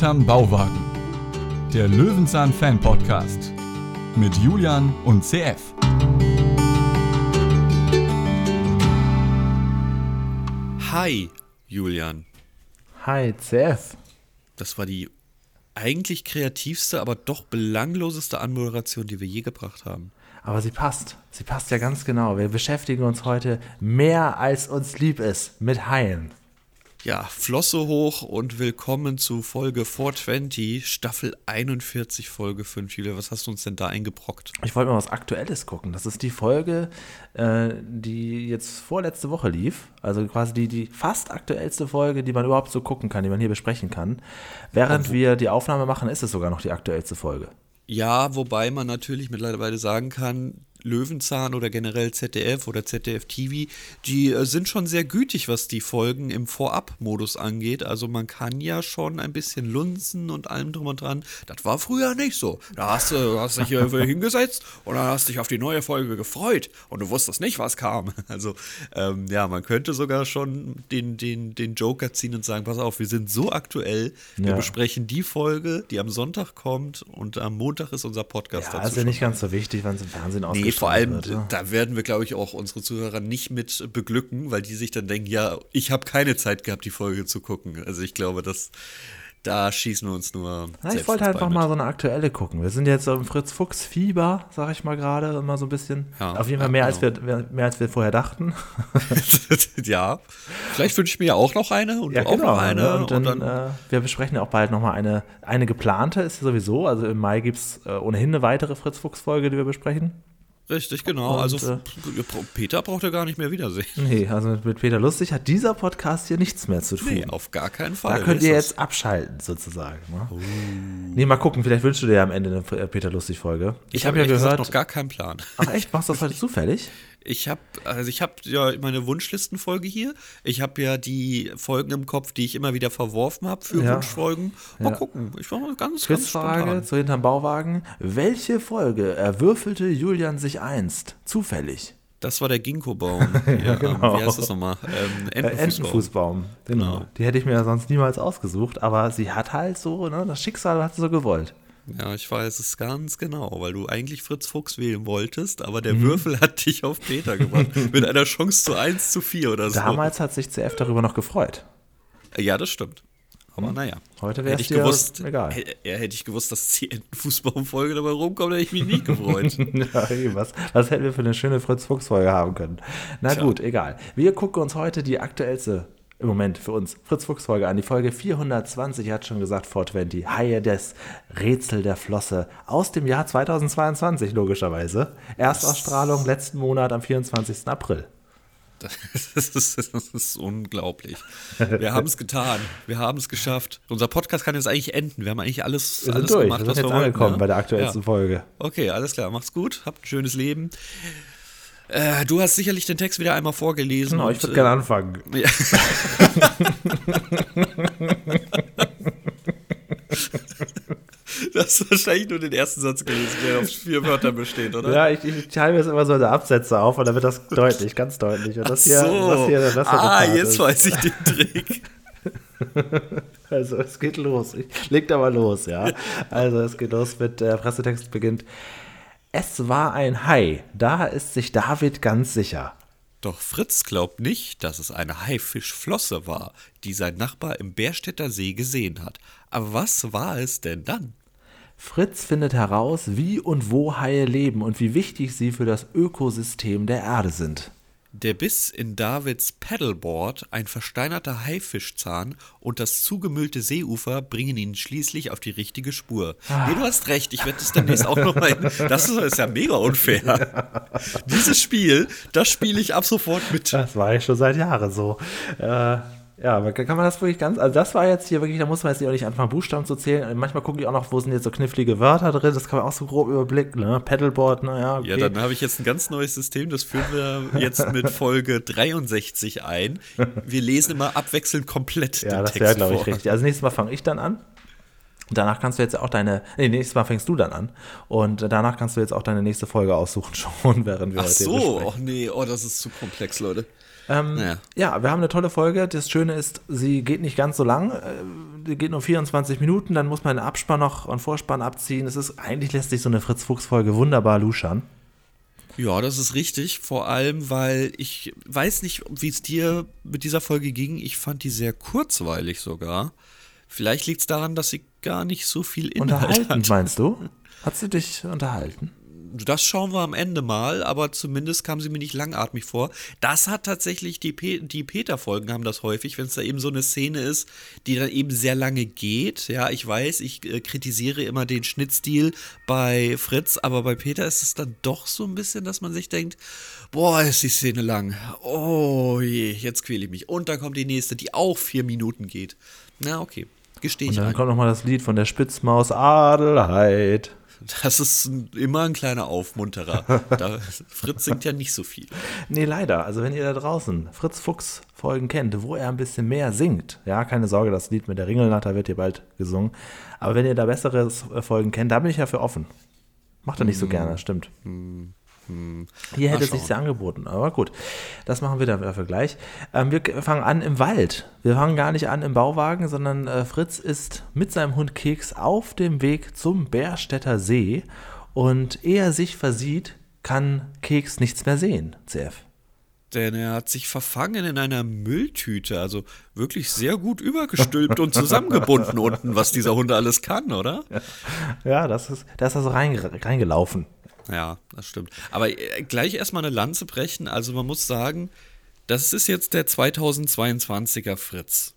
hinterm Bauwagen. Der Löwenzahn-Fan-Podcast mit Julian und CF. Hi, Julian. Hi, CF. Das war die eigentlich kreativste, aber doch belangloseste Anmoderation, die wir je gebracht haben. Aber sie passt. Sie passt ja ganz genau. Wir beschäftigen uns heute mehr als uns lieb ist mit Haien. Ja, Flosse hoch und willkommen zu Folge 420, Staffel 41, Folge 5. Julia, was hast du uns denn da eingebrockt? Ich wollte mal was Aktuelles gucken. Das ist die Folge, die jetzt vorletzte Woche lief. Also quasi die fast aktuellste Folge, die man überhaupt so gucken kann, die man hier besprechen kann. Während wir die Aufnahme machen, ist es sogar noch die aktuellste Folge. Ja, wobei man natürlich mittlerweile sagen kann, Löwenzahn oder generell ZDF oder ZDF-TV, die sind schon sehr gütig, was die Folgen im Vorab-Modus angeht. Also man kann ja schon ein bisschen lunzen und allem drum und dran. Das war früher nicht so. Da hast dich hier hingesetzt und dann hast dich auf die neue Folge gefreut und du wusstest nicht, was kam. Also ja, man könnte sogar schon den Joker ziehen und sagen, pass auf, wir sind so aktuell, wir besprechen die Folge, die am Sonntag kommt und am Montag ist unser Podcast dazu. Ja, ist ja nicht ganz so wichtig, wenn es im Fernsehen ausgeht. Nee, vor allem, da werden wir, glaube ich, auch unsere Zuhörer nicht mit beglücken, weil die sich dann denken, ja, ich habe keine Zeit gehabt, die Folge zu gucken. Also ich glaube, da schießen wir uns nur selbst. Ich wollte halt einfach mal so eine aktuelle gucken. Wir sind jetzt im Fritz Fuchs Fieber, sag ich mal gerade, immer so ein bisschen. Ja, auf jeden Fall mehr als wir vorher dachten. Ja, vielleicht wünsche ich mir ja auch noch eine und ja, auch noch eine. Und dann wir besprechen ja auch bald nochmal eine geplante, ist ja sowieso. Also im Mai gibt es ohnehin eine weitere Fritz Fuchs Folge, die wir besprechen. Richtig, genau. Und, also Peter braucht ja gar nicht mehr wiedersehen. Nee, also mit Peter Lustig hat dieser Podcast hier nichts mehr zu tun. Nee, auf gar keinen Fall. Da könnt ihr jetzt abschalten sozusagen. Ne? Oh. Nee, mal gucken, vielleicht wünschst du dir ja am Ende eine Peter Lustig-Folge. Ich habe ja gehört, noch gar keinen Plan. Ach echt, machst du das heute zufällig? Ich habe ja meine Wunschlistenfolge hier. Ich habe ja die Folgen im Kopf, die ich immer wieder verworfen habe für Wunschfolgen. Mal gucken. Ich war mal ganz Frage zu hinterm Bauwagen. Welche Folge erwürfelte Julian sich einst? Zufällig. Das war der Ginkgo-Baum. Ja, genau. Wie heißt das nochmal? Entenfußbaum. Genau. Die hätte ich mir ja sonst niemals ausgesucht, aber sie hat halt so, ne, das Schicksal hat sie so gewollt. Ja, ich weiß es ganz genau, weil du eigentlich Fritz Fuchs wählen wolltest, aber der Würfel hat dich auf Peter gemacht, mit einer Chance zu 1:4 oder so. Damals hat sich CF darüber noch gefreut. Ja, das stimmt. Aber naja. Heute wäre es dir gewusst, egal. Hätte ich gewusst, dass die Entenfußbaumfolge dabei rumkommt, hätte ich mich nicht gefreut. Ja, was hätten wir für eine schöne Fritz Fuchs-Folge haben können? Na gut, egal. Wir gucken uns heute die aktuellste im Moment für uns Fritz-Fuchs-Folge an. Die Folge 420, er hat schon gesagt, 420, Haie, das Rätsel der Flosse aus dem Jahr 2022, logischerweise. Erstausstrahlung letzten Monat am 24. April. Das ist unglaublich. Wir haben es getan. Wir haben es geschafft. Unser Podcast kann jetzt eigentlich enden. Wir haben eigentlich alles durch. Gemacht, wir sind was jetzt wir wollten. Angekommen bei der aktuellsten Folge. Okay, alles klar. Macht's gut. Habt ein schönes Leben. Du hast sicherlich den Text wieder einmal vorgelesen. Genau, ich würde gerne anfangen. Ja. Du hast wahrscheinlich nur den ersten Satz gelesen, der auf 4 Wörtern besteht, oder? Ja, ich teile mir das immer so in Absätze auf und dann wird das deutlich, ganz deutlich. Und das hier, so. Jetzt weiß ich den Trick. Also es geht los. Legt aber los, ja. Also es geht los mit der Pressetext beginnt. Es war ein Hai, da ist sich David ganz sicher. Doch Fritz glaubt nicht, dass es eine Haifischflosse war, die sein Nachbar im Bärstädter See gesehen hat. Aber was war es denn dann? Fritz findet heraus, wie und wo Haie leben und wie wichtig sie für das Ökosystem der Erde sind. Der Biss in Davids Paddleboard, ein versteinerter Haifischzahn und das zugemüllte Seeufer bringen ihn schließlich auf die richtige Spur. Nee, du hast recht, ich werde das demnächst auch noch mal. Das ist ja mega unfair. Dieses Spiel, das spiele ich ab sofort mit. Das war ich schon seit Jahren so. Ja, kann man das wirklich also das war jetzt hier wirklich, da muss man jetzt auch nicht anfangen, Buchstaben zu zählen. Manchmal gucke ich auch noch, wo sind jetzt so knifflige Wörter drin, das kann man auch so grob überblicken, ne? Paddleboard, naja, okay. Ja, dann habe ich jetzt ein ganz neues System, das führen wir jetzt mit Folge 63 ein. Wir lesen immer abwechselnd komplett den Text vor. Ja, das wäre, glaube ich, richtig. Also nächstes Mal fange ich dann an. Danach kannst du jetzt auch nächstes Mal fängst du dann an. Und danach kannst du jetzt auch deine nächste Folge aussuchen schon, während wir heute besprechen. Ach so, das ist zu komplex, Leute. Ja, wir haben eine tolle Folge. Das Schöne ist, sie geht nicht ganz so lang. geht nur 24 Minuten, dann muss man den Abspann noch und Vorspann abziehen. Es ist, eigentlich lässt sich so eine Fritz-Fuchs-Folge wunderbar luschern. Ja, das ist richtig. Vor allem, weil ich weiß nicht, wie es dir mit dieser Folge ging. Ich fand die sehr kurzweilig sogar. Vielleicht liegt es daran, dass sie gar nicht so viel Inhalt hat. Unterhalten, meinst du? Hat sie dich unterhalten? Das schauen wir am Ende mal, aber zumindest kam sie mir nicht langatmig vor. Das hat tatsächlich, die Peter-Folgen haben das häufig, wenn es da eben so eine Szene ist, die dann eben sehr lange geht. Ja, ich weiß, ich kritisiere immer den Schnittstil bei Fritz, aber bei Peter ist es dann doch so ein bisschen, dass man sich denkt, boah, ist die Szene lang. Oh je, jetzt quäle ich mich. Und dann kommt die nächste, die auch 4 Minuten geht. Na okay, gestehe ich. Und dann kommt nochmal das Lied von der Spitzmaus Adelheid. Das ist immer ein kleiner Aufmunterer. Fritz singt ja nicht so viel. Nee, leider. Also wenn ihr da draußen Fritz-Fuchs-Folgen kennt, wo er ein bisschen mehr singt, ja, keine Sorge, das Lied mit der Ringelnatter wird hier bald gesungen. Aber wenn ihr da bessere Folgen kennt, da bin ich ja für offen. Macht er nicht so gerne, stimmt. Hier hätte es sich sehr angeboten, aber gut. Das machen wir dann dafür gleich. Wir fangen an im Wald. Wir fangen gar nicht an im Bauwagen, sondern Fritz ist mit seinem Hund Keks auf dem Weg zum Bärstädter See. Und ehe er sich versieht, kann Keks nichts mehr sehen, CF. Denn er hat sich verfangen in einer Mülltüte. Also wirklich sehr gut übergestülpt und zusammengebunden unten, was dieser Hund alles kann, oder? Ja, das ist reingelaufen. Ja, das stimmt. Aber gleich erstmal eine Lanze brechen. Also man muss sagen, das ist jetzt der 2022er Fritz.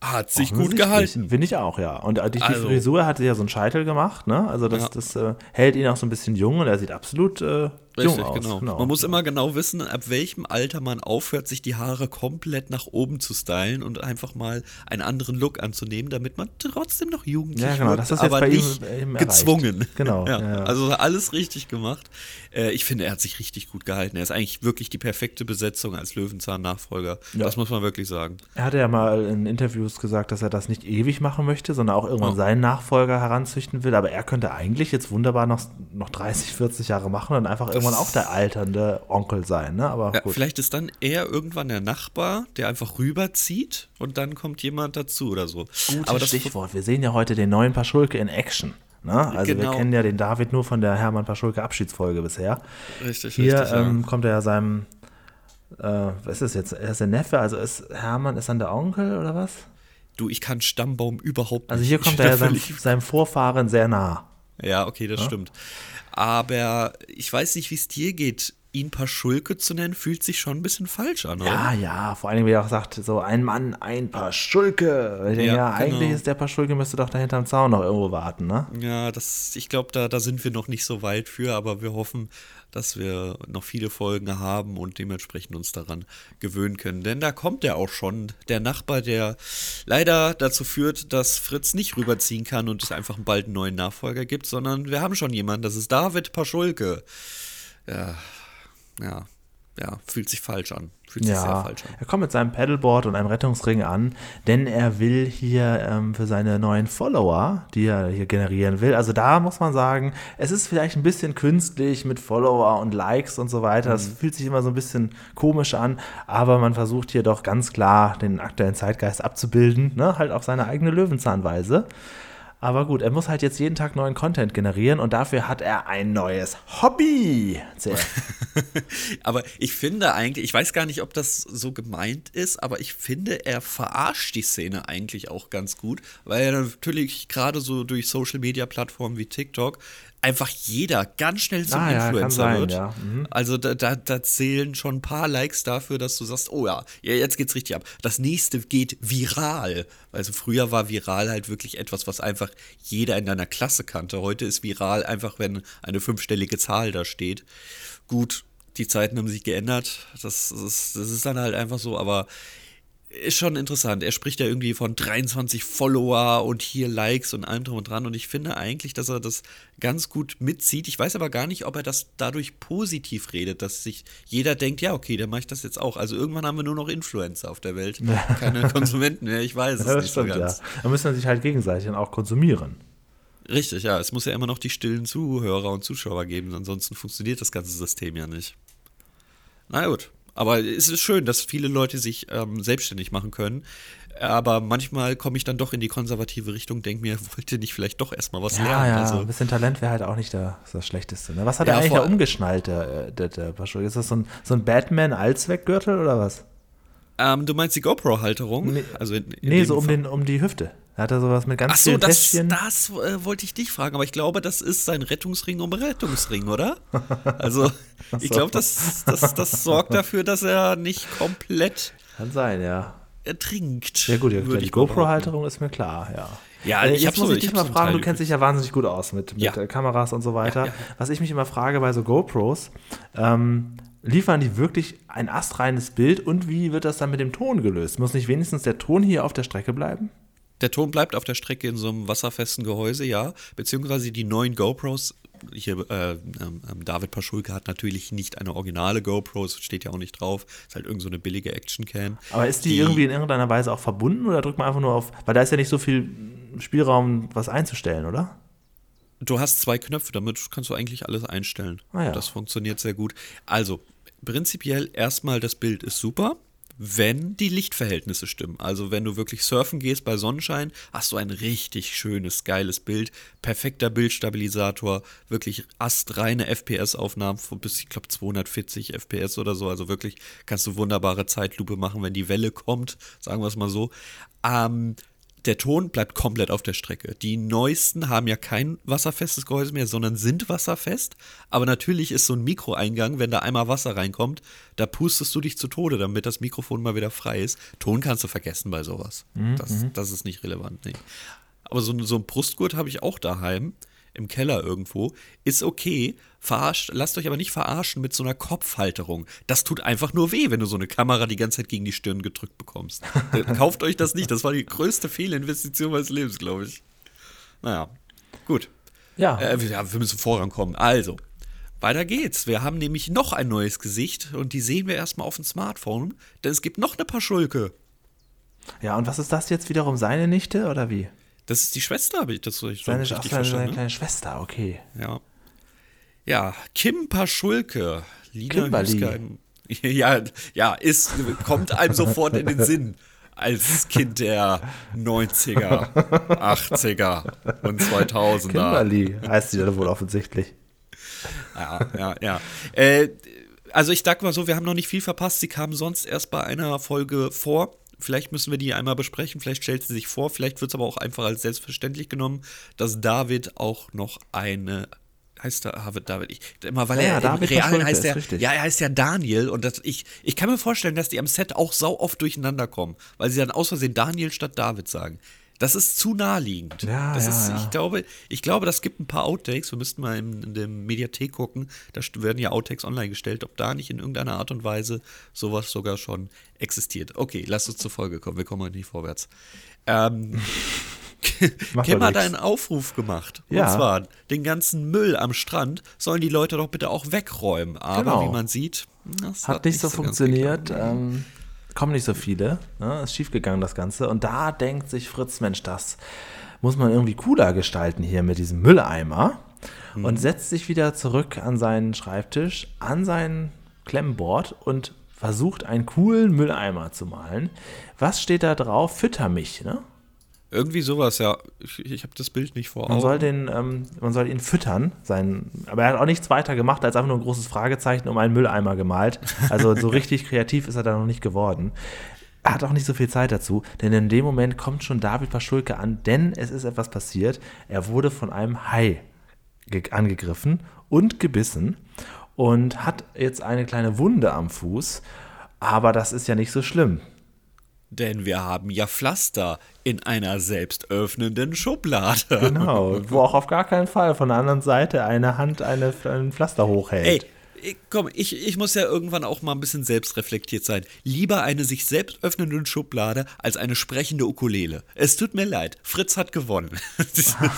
Hat sich gut gehalten. Finde ich auch, ja. Und die Frisur hat sich ja so einen Scheitel gemacht, ne? Also das hält ihn auch so ein bisschen jung und er sieht absolut richtig, jung aus. Genau. Man muss immer genau wissen, ab welchem Alter man aufhört, sich die Haare komplett nach oben zu stylen und einfach mal einen anderen Look anzunehmen, damit man trotzdem noch jugendlich wird, das ist jetzt aber bei ihm gezwungen. Genau. Ja. Also alles richtig gemacht. Ich finde, er hat sich richtig gut gehalten. Er ist eigentlich wirklich die perfekte Besetzung als Löwenzahn-Nachfolger. Ja. Das muss man wirklich sagen. Er hatte ja mal in Interviews gesagt, dass er das nicht ewig machen möchte, sondern auch irgendwann seinen Nachfolger heranzüchten will. Aber er könnte eigentlich jetzt wunderbar noch 30, 40 Jahre machen und einfach irgendwann auch der alternde Onkel sein, ne? Aber ja, gut. Vielleicht ist dann eher irgendwann der Nachbar, der einfach rüberzieht und dann kommt jemand dazu oder so. Gutes Stichwort. Wir sehen ja heute den neuen Paschulke in Action. Ne? Also genau. Wir kennen ja den David nur von der Hermann Paschulke Abschiedsfolge bisher. Richtig, richtig. Kommt er ja seinem, was ist jetzt? Er ist der Neffe, also ist Hermann ist dann der Onkel oder was? Du, ich kann Stammbaum überhaupt nicht. Also hier kommt er ja seinem Vorfahren sehr nah. Ja, okay, das stimmt. Aber ich weiß nicht, wie es dir geht. Ihn Paschulke zu nennen, fühlt sich schon ein bisschen falsch an, oder? Ja, vor allem, wie er auch sagt, so ein Mann, ein Paschulke. Ja, eigentlich ist der Paschulke, müsste doch da hinterm Zaun noch irgendwo warten, ne? Ja, ich glaube, da sind wir noch nicht so weit für, aber wir hoffen, dass wir noch viele Folgen haben und dementsprechend uns daran gewöhnen können. Denn da kommt ja auch schon der Nachbar, der leider dazu führt, dass Fritz nicht rüberziehen kann und es einfach bald einen neuen Nachfolger gibt, sondern wir haben schon jemanden, das ist David Paschulke. Ja, fühlt sich falsch an. Fühlt sich sehr falsch an. Er kommt mit seinem Paddleboard und einem Rettungsring an, denn er will hier für seine neuen Follower, die er hier generieren will, also da muss man sagen, es ist vielleicht ein bisschen künstlich mit Follower und Likes und so weiter. Das fühlt sich immer so ein bisschen komisch an, aber man versucht hier doch ganz klar den aktuellen Zeitgeist abzubilden, ne? Halt auf seine eigene Löwenzahnweise. Aber gut, er muss halt jetzt jeden Tag neuen Content generieren und dafür hat er ein neues Hobby. Aber ich finde eigentlich, ich weiß gar nicht, ob das so gemeint ist, aber ich finde, er verarscht die Szene eigentlich auch ganz gut, weil er natürlich gerade so durch Social-Media-Plattformen wie TikTok einfach jeder ganz schnell zum Influencer wird. Ja. Mhm. Also da zählen schon ein paar Likes dafür, dass du sagst, oh ja, jetzt geht's richtig ab. Das nächste geht viral. Also früher war viral halt wirklich etwas, was einfach jeder in deiner Klasse kannte. Heute ist viral einfach, wenn eine 5-stellige Zahl da steht. Gut, die Zeiten haben sich geändert. Das ist dann halt einfach so, aber ist schon interessant. Er spricht ja irgendwie von 23 Follower und hier Likes und allem drum und dran. Und ich finde eigentlich, dass er das ganz gut mitzieht. Ich weiß aber gar nicht, ob er das dadurch positiv redet, dass sich jeder denkt, ja, okay, dann mache ich das jetzt auch. Also irgendwann haben wir nur noch Influencer auf der Welt. Keine Konsumenten mehr, ich weiß es nicht so ganz. Ja. Da müssen sich halt gegenseitig dann auch konsumieren. Richtig, ja. Es muss ja immer noch die stillen Zuhörer und Zuschauer geben. Ansonsten funktioniert das ganze System ja nicht. Na gut, Aber es ist schön, dass viele Leute sich selbstständig machen können. Aber manchmal komme ich dann doch in die konservative Richtung, denke mir, wollt ihr nicht vielleicht doch erstmal was lernen? Ja, also, ein bisschen Talent wäre halt auch nicht das Schlechteste. Ne? Was hat er eigentlich da umgeschnallt, der Paschulke? Ist das so ein Batman-Allzweckgürtel oder was? Du meinst die GoPro-Halterung? Nee, also in so um die Hüfte. Hat er sowas mit ganz vielen Täschchen? Ach so, das wollte ich dich fragen, aber ich glaube, das ist sein Rettungsring um Rettungsring, oder? Also, ich glaube, das sorgt dafür, dass er nicht komplett... Kann sein, ja. Ertrinkt. Ja gut, die GoPro-Halterung ist mir klar, ja. Ja, jetzt muss ich dich mal fragen, du kennst dich ja wahnsinnig gut aus mit Kameras und so weiter. Ja. Was ich mich immer frage bei so GoPros, liefern die wirklich ein astreines Bild und wie wird das dann mit dem Ton gelöst? Muss nicht wenigstens der Ton hier auf der Strecke bleiben? Der Ton bleibt auf der Strecke in so einem wasserfesten Gehäuse, ja. Beziehungsweise die neuen GoPros, hier David Paschulke hat natürlich nicht eine originale GoPro, es steht ja auch nicht drauf, ist halt irgend so eine billige Action-Cam. Aber ist die irgendwie in irgendeiner Weise auch verbunden oder drückt man einfach nur auf, weil da ist ja nicht so viel Spielraum, was einzustellen, oder? Du hast zwei Knöpfe, damit kannst du eigentlich alles einstellen. Ah, ja. Das funktioniert sehr gut. Also, prinzipiell erstmal, das Bild ist super, wenn die Lichtverhältnisse stimmen. Also wenn du wirklich surfen gehst bei Sonnenschein, hast du ein richtig schönes, geiles Bild. Perfekter Bildstabilisator, wirklich astreine FPS-Aufnahmen von bis, ich glaube, 240 FPS oder so. Also wirklich kannst du wunderbare Zeitlupe machen, wenn die Welle kommt, sagen wir es mal so. Der Ton bleibt komplett auf der Strecke. Die neuesten haben ja kein wasserfestes Gehäuse mehr, sondern sind wasserfest. Aber natürlich ist so ein Mikroeingang, wenn da einmal Wasser reinkommt, da pustest du dich zu Tode, damit das Mikrofon mal wieder frei ist. Ton kannst du vergessen bei sowas. Mhm. Das ist nicht relevant. Nee. Aber so ein Brustgurt habe ich auch daheim, im Keller irgendwo. Ist okay, verarscht, lasst euch aber nicht verarschen mit so einer Kopfhalterung. Das tut einfach nur weh, wenn du so eine Kamera die ganze Zeit gegen die Stirn gedrückt bekommst. Kauft euch das nicht, das war die größte Fehlinvestition meines Lebens, glaube ich. Naja, gut. Ja. Wir müssen vorankommen. Also, weiter geht's. Wir haben nämlich noch ein neues Gesicht und die sehen wir erstmal auf dem Smartphone, denn es gibt noch eine Paschulke. Ja, und was ist das jetzt wiederum? Seine Nichte oder wie? Das ist die Schwester, habe ich das so richtig verstanden. Seine kleine Schwester, okay. Ja, Kim Paschulke. Ja, kommt einem sofort in den Sinn. Als Kind der 90er, 80er und 2000er. Kimberly heißt sie dann wohl offensichtlich. Ja. Also ich sag mal so, wir haben noch nicht viel verpasst. Sie kamen sonst erst bei einer Folge vor. Vielleicht müssen wir die einmal besprechen, vielleicht stellt sie sich vor, vielleicht wird es aber auch einfach als selbstverständlich genommen, dass David auch noch eine, heißt er David, David im Realen heißt er, ja, er heißt ja Daniel und das, ich kann mir vorstellen, dass die am Set auch sau oft durcheinander kommen, weil sie dann aus Versehen Daniel statt David sagen. Das ist zu naheliegend. Ja, Ich glaube, das gibt ein paar Outtakes. Wir müssten mal in der Mediathek gucken. Da werden ja Outtakes online gestellt. Ob da nicht in irgendeiner Art und Weise sowas sogar schon existiert. Okay, lass uns zur Folge kommen. Wir kommen heute nicht vorwärts. Kim hat einen Aufruf gemacht. Ja. Und zwar, den ganzen Müll am Strand sollen die Leute doch bitte auch wegräumen. Aber Wie man sieht, das hat nicht so funktioniert. Kommen nicht so viele, ne? Ist schiefgegangen das Ganze und da denkt sich Fritz, Mensch, das muss man irgendwie cooler gestalten hier mit diesem Mülleimer und setzt sich wieder zurück an seinen Schreibtisch, an sein Klemmboard und versucht einen coolen Mülleimer zu malen. Was steht da drauf? Fütter mich, ne? Irgendwie sowas, ja. Ich habe das Bild nicht vor Augen. Man soll ihn füttern. Aber er hat auch nichts weiter gemacht, als einfach nur ein großes Fragezeichen um einen Mülleimer gemalt. Also so richtig kreativ ist er da noch nicht geworden. Er hat auch nicht so viel Zeit dazu, denn in dem Moment kommt schon David Paschulke an, denn es ist etwas passiert. Er wurde von einem Hai angegriffen und gebissen und hat jetzt eine kleine Wunde am Fuß. Aber das ist ja nicht so schlimm. Denn wir haben ja Pflaster in einer selbst öffnenden Schublade. Genau, wo auch auf gar keinen Fall von der anderen Seite eine Hand ein Pflaster hochhält. Ey, komm, ich muss ja irgendwann auch mal ein bisschen selbstreflektiert sein. Lieber eine sich selbst öffnende Schublade als eine sprechende Ukulele. Es tut mir leid, Fritz hat gewonnen.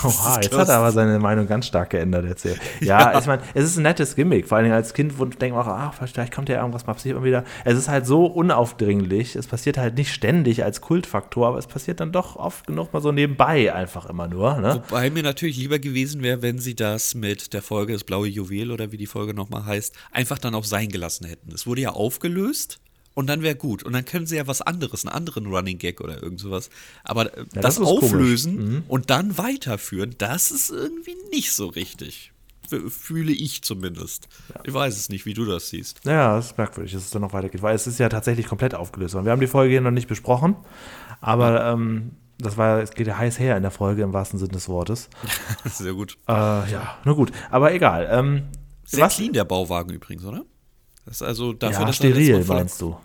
Oha, jetzt hat er aber seine Meinung ganz stark geändert jetzt hier. Ja, ich meine, es ist ein nettes Gimmick. Vor allen Dingen als Kind denkt man auch, vielleicht kommt ja irgendwas mal passiert und wieder. Es ist halt so unaufdringlich. Es passiert halt nicht ständig als Kultfaktor, aber es passiert dann doch oft genug mal so nebenbei einfach immer nur. Ne? Wobei mir natürlich lieber gewesen wäre, wenn sie das mit der Folge Das blaue Juwel oder wie die Folge nochmal heißt, jetzt einfach dann auch sein gelassen hätten. Es wurde ja aufgelöst und dann wäre gut. Und dann können sie ja was anderes, einen anderen Running Gag oder irgend sowas. Aber ja, das auflösen und dann weiterführen, das ist irgendwie nicht so richtig. Fühle ich zumindest. Ja. Ich weiß es nicht, wie du das siehst. Ja, das ist merkwürdig, dass es dann noch weitergeht, weil es ist ja tatsächlich komplett aufgelöst worden. Wir haben die Folge hier noch nicht besprochen, aber das war, es geht ja heiß her in der Folge im wahrsten Sinne des Wortes. Sehr gut. Ja, nur gut, aber egal. Sehr clean der Bauwagen übrigens, oder? Das ist also dafür, ja, dass steril, meinst du?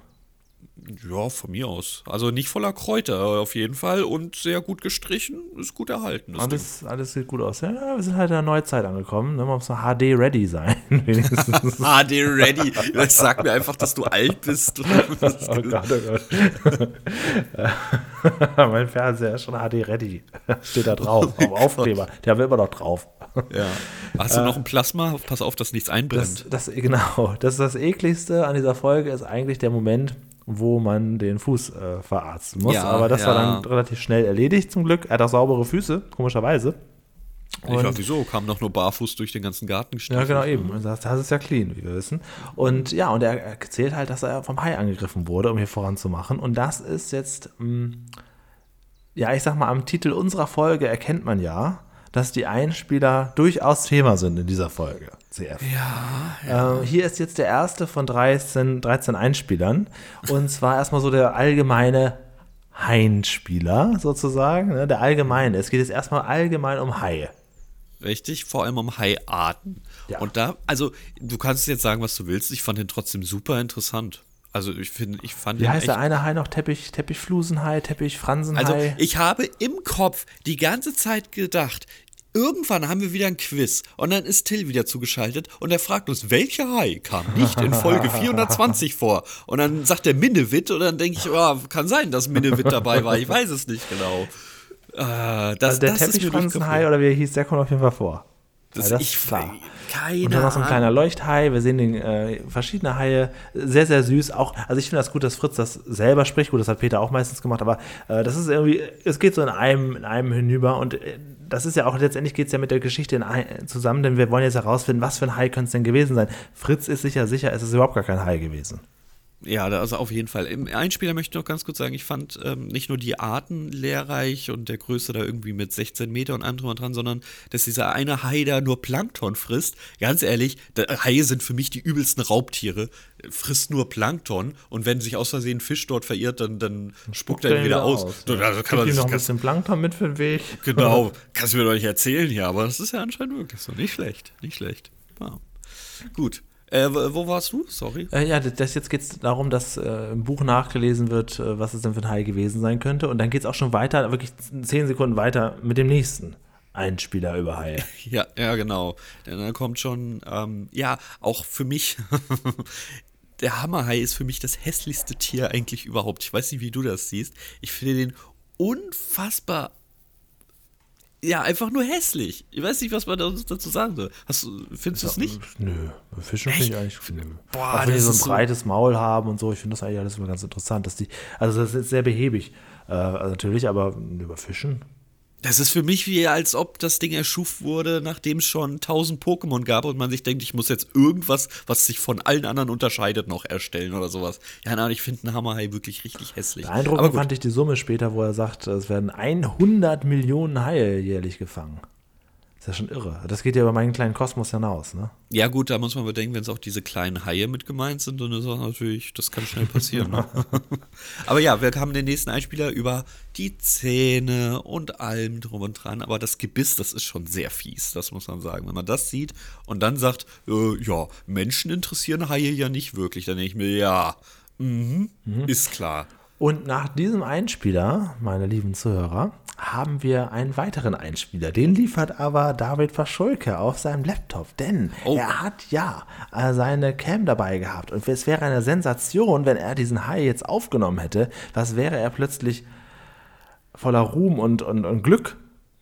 Ja, von mir aus. Also nicht voller Kräuter auf jeden Fall und sehr gut gestrichen, ist gut erhalten. Alles sieht gut aus. Ja, wir sind halt in der Neuzeit angekommen. Man muss noch HD-ready sein. HD-ready. Das sagt mir einfach, dass du alt bist. Oh Gott, oh Gott. Mein Fernseher ist schon HD-ready. Steht da drauf. Auf Aufkleber. Der haben wir immer noch drauf. Ja. Hast du noch ein Plasma? Pass auf, dass nichts einbrennt. Genau. Das Ekligste an dieser Folge ist eigentlich der Moment, wo man den Fuß verarzten muss. Ja, aber das war dann relativ schnell erledigt, zum Glück. Er hat auch saubere Füße, komischerweise. Und ich weiß wieso, kam doch nur barfuß durch den ganzen Garten gestiegen. Ja, genau, eben. Und das ist ja clean, wie wir wissen. Und ja, und er erzählt halt, dass er vom Hai angegriffen wurde, um hier voranzumachen. Und das ist jetzt, ja, ich sag mal, am Titel unserer Folge erkennt man ja, dass die Einspieler durchaus Thema sind in dieser Folge, CF. Ja. Hier ist jetzt der erste von 13 Einspielern. Und zwar erstmal so der allgemeine Haienspieler sozusagen, ne? Der allgemeine. Es geht jetzt erstmal allgemein um Haie. Richtig, vor allem um Haiarten. Ja. Und da, also du kannst jetzt sagen, was du willst. Ich fand den trotzdem super interessant. Also ich fand wie heißt der eine Hai noch? Teppichflusenhai, Teppichfransenhai? Also ich habe im Kopf die ganze Zeit gedacht, irgendwann haben wir wieder ein Quiz und dann ist Till wieder zugeschaltet und er fragt uns, welcher Hai kam nicht in Folge 420 vor? Und dann sagt er Minnewitt und dann denke ich, oh, kann sein, dass Minnewitt dabei war, ich weiß es nicht genau. Der Teppichfransenhai oder wie er hieß, der kommt auf jeden Fall vor. Das ist klar. Und dann noch so ein kleiner Leuchthai. Wir sehen verschiedene Haie. Sehr, sehr süß. Auch, also ich finde das gut, dass Fritz das selber spricht. Gut, das hat Peter auch meistens gemacht. Aber das ist irgendwie, es geht so in einem hinüber. Und das ist ja auch, letztendlich geht es ja mit der Geschichte zusammen. Denn wir wollen jetzt herausfinden, was für ein Hai könnte es denn gewesen sein. Fritz ist sicher, es ist überhaupt gar kein Hai gewesen. Ja, also auf jeden Fall. Im Einspieler möchte ich noch ganz kurz sagen, ich fand nicht nur die Arten lehrreich und der Größe da irgendwie mit 16 Meter und allem drum und dran, sondern dass dieser eine Hai da nur Plankton frisst. Ganz ehrlich, Haie sind für mich die übelsten Raubtiere. Frisst nur Plankton und wenn sich aus Versehen ein Fisch dort verirrt, dann spuckt er ihn wieder aus. Ja. Also kann man sich noch ein bisschen Plankton mit für den Weg. Genau, kannst du mir doch nicht erzählen hier, aber das ist ja anscheinend wirklich so. Nicht schlecht. Ja. Gut. Wo warst du? Sorry. Ja, jetzt geht es darum, dass im Buch nachgelesen wird, was es denn für ein Hai gewesen sein könnte. Und dann geht es auch schon weiter, wirklich 10 Sekunden weiter mit dem nächsten Einspieler über Haie. Ja, genau. Dann kommt schon, ja, auch für mich, der Hammerhai ist für mich das hässlichste Tier eigentlich überhaupt. Ich weiß nicht, wie du das siehst. Ich finde den unfassbar, ja, einfach nur hässlich. Ich weiß nicht, was man dazu sagen soll. Findest du es nicht? Nö, Fischen finde ich eigentlich. Boah, auch wenn die so ein breites Maul haben und so, ich finde das eigentlich alles immer ganz interessant. Dass das ist sehr behäbig. Natürlich, aber über Fischen. Das ist für mich wie, als ob das Ding erschuf wurde, nachdem es schon 1000 Pokémon gab und man sich denkt, ich muss jetzt irgendwas, was sich von allen anderen unterscheidet, noch erstellen oder sowas. Ja, nein, ich finde einen Hammerhai wirklich richtig hässlich. Beeindruckend fand ich die Summe später, wo er sagt, es werden 100 Millionen Haie jährlich gefangen. Ist ja schon irre. Das geht ja über meinen kleinen Kosmos hinaus, ne? Ja gut, da muss man bedenken, wenn es auch diese kleinen Haie mit gemeint sind, dann ist das natürlich, das kann schnell passieren. Ne? Aber ja, wir haben den nächsten Einspieler über die Zähne und allem drum und dran. Aber das Gebiss, das ist schon sehr fies, das muss man sagen. Wenn man das sieht und dann sagt, ja, Menschen interessieren Haie ja nicht wirklich, dann denke ich mir, ja, ist klar. Und nach diesem Einspieler, meine lieben Zuhörer, haben wir einen weiteren Einspieler. Den liefert aber David Paschulke auf seinem Laptop, denn er hat ja seine Cam dabei gehabt. Und es wäre eine Sensation, wenn er diesen Hai jetzt aufgenommen hätte. Was wäre er plötzlich voller Ruhm und Glück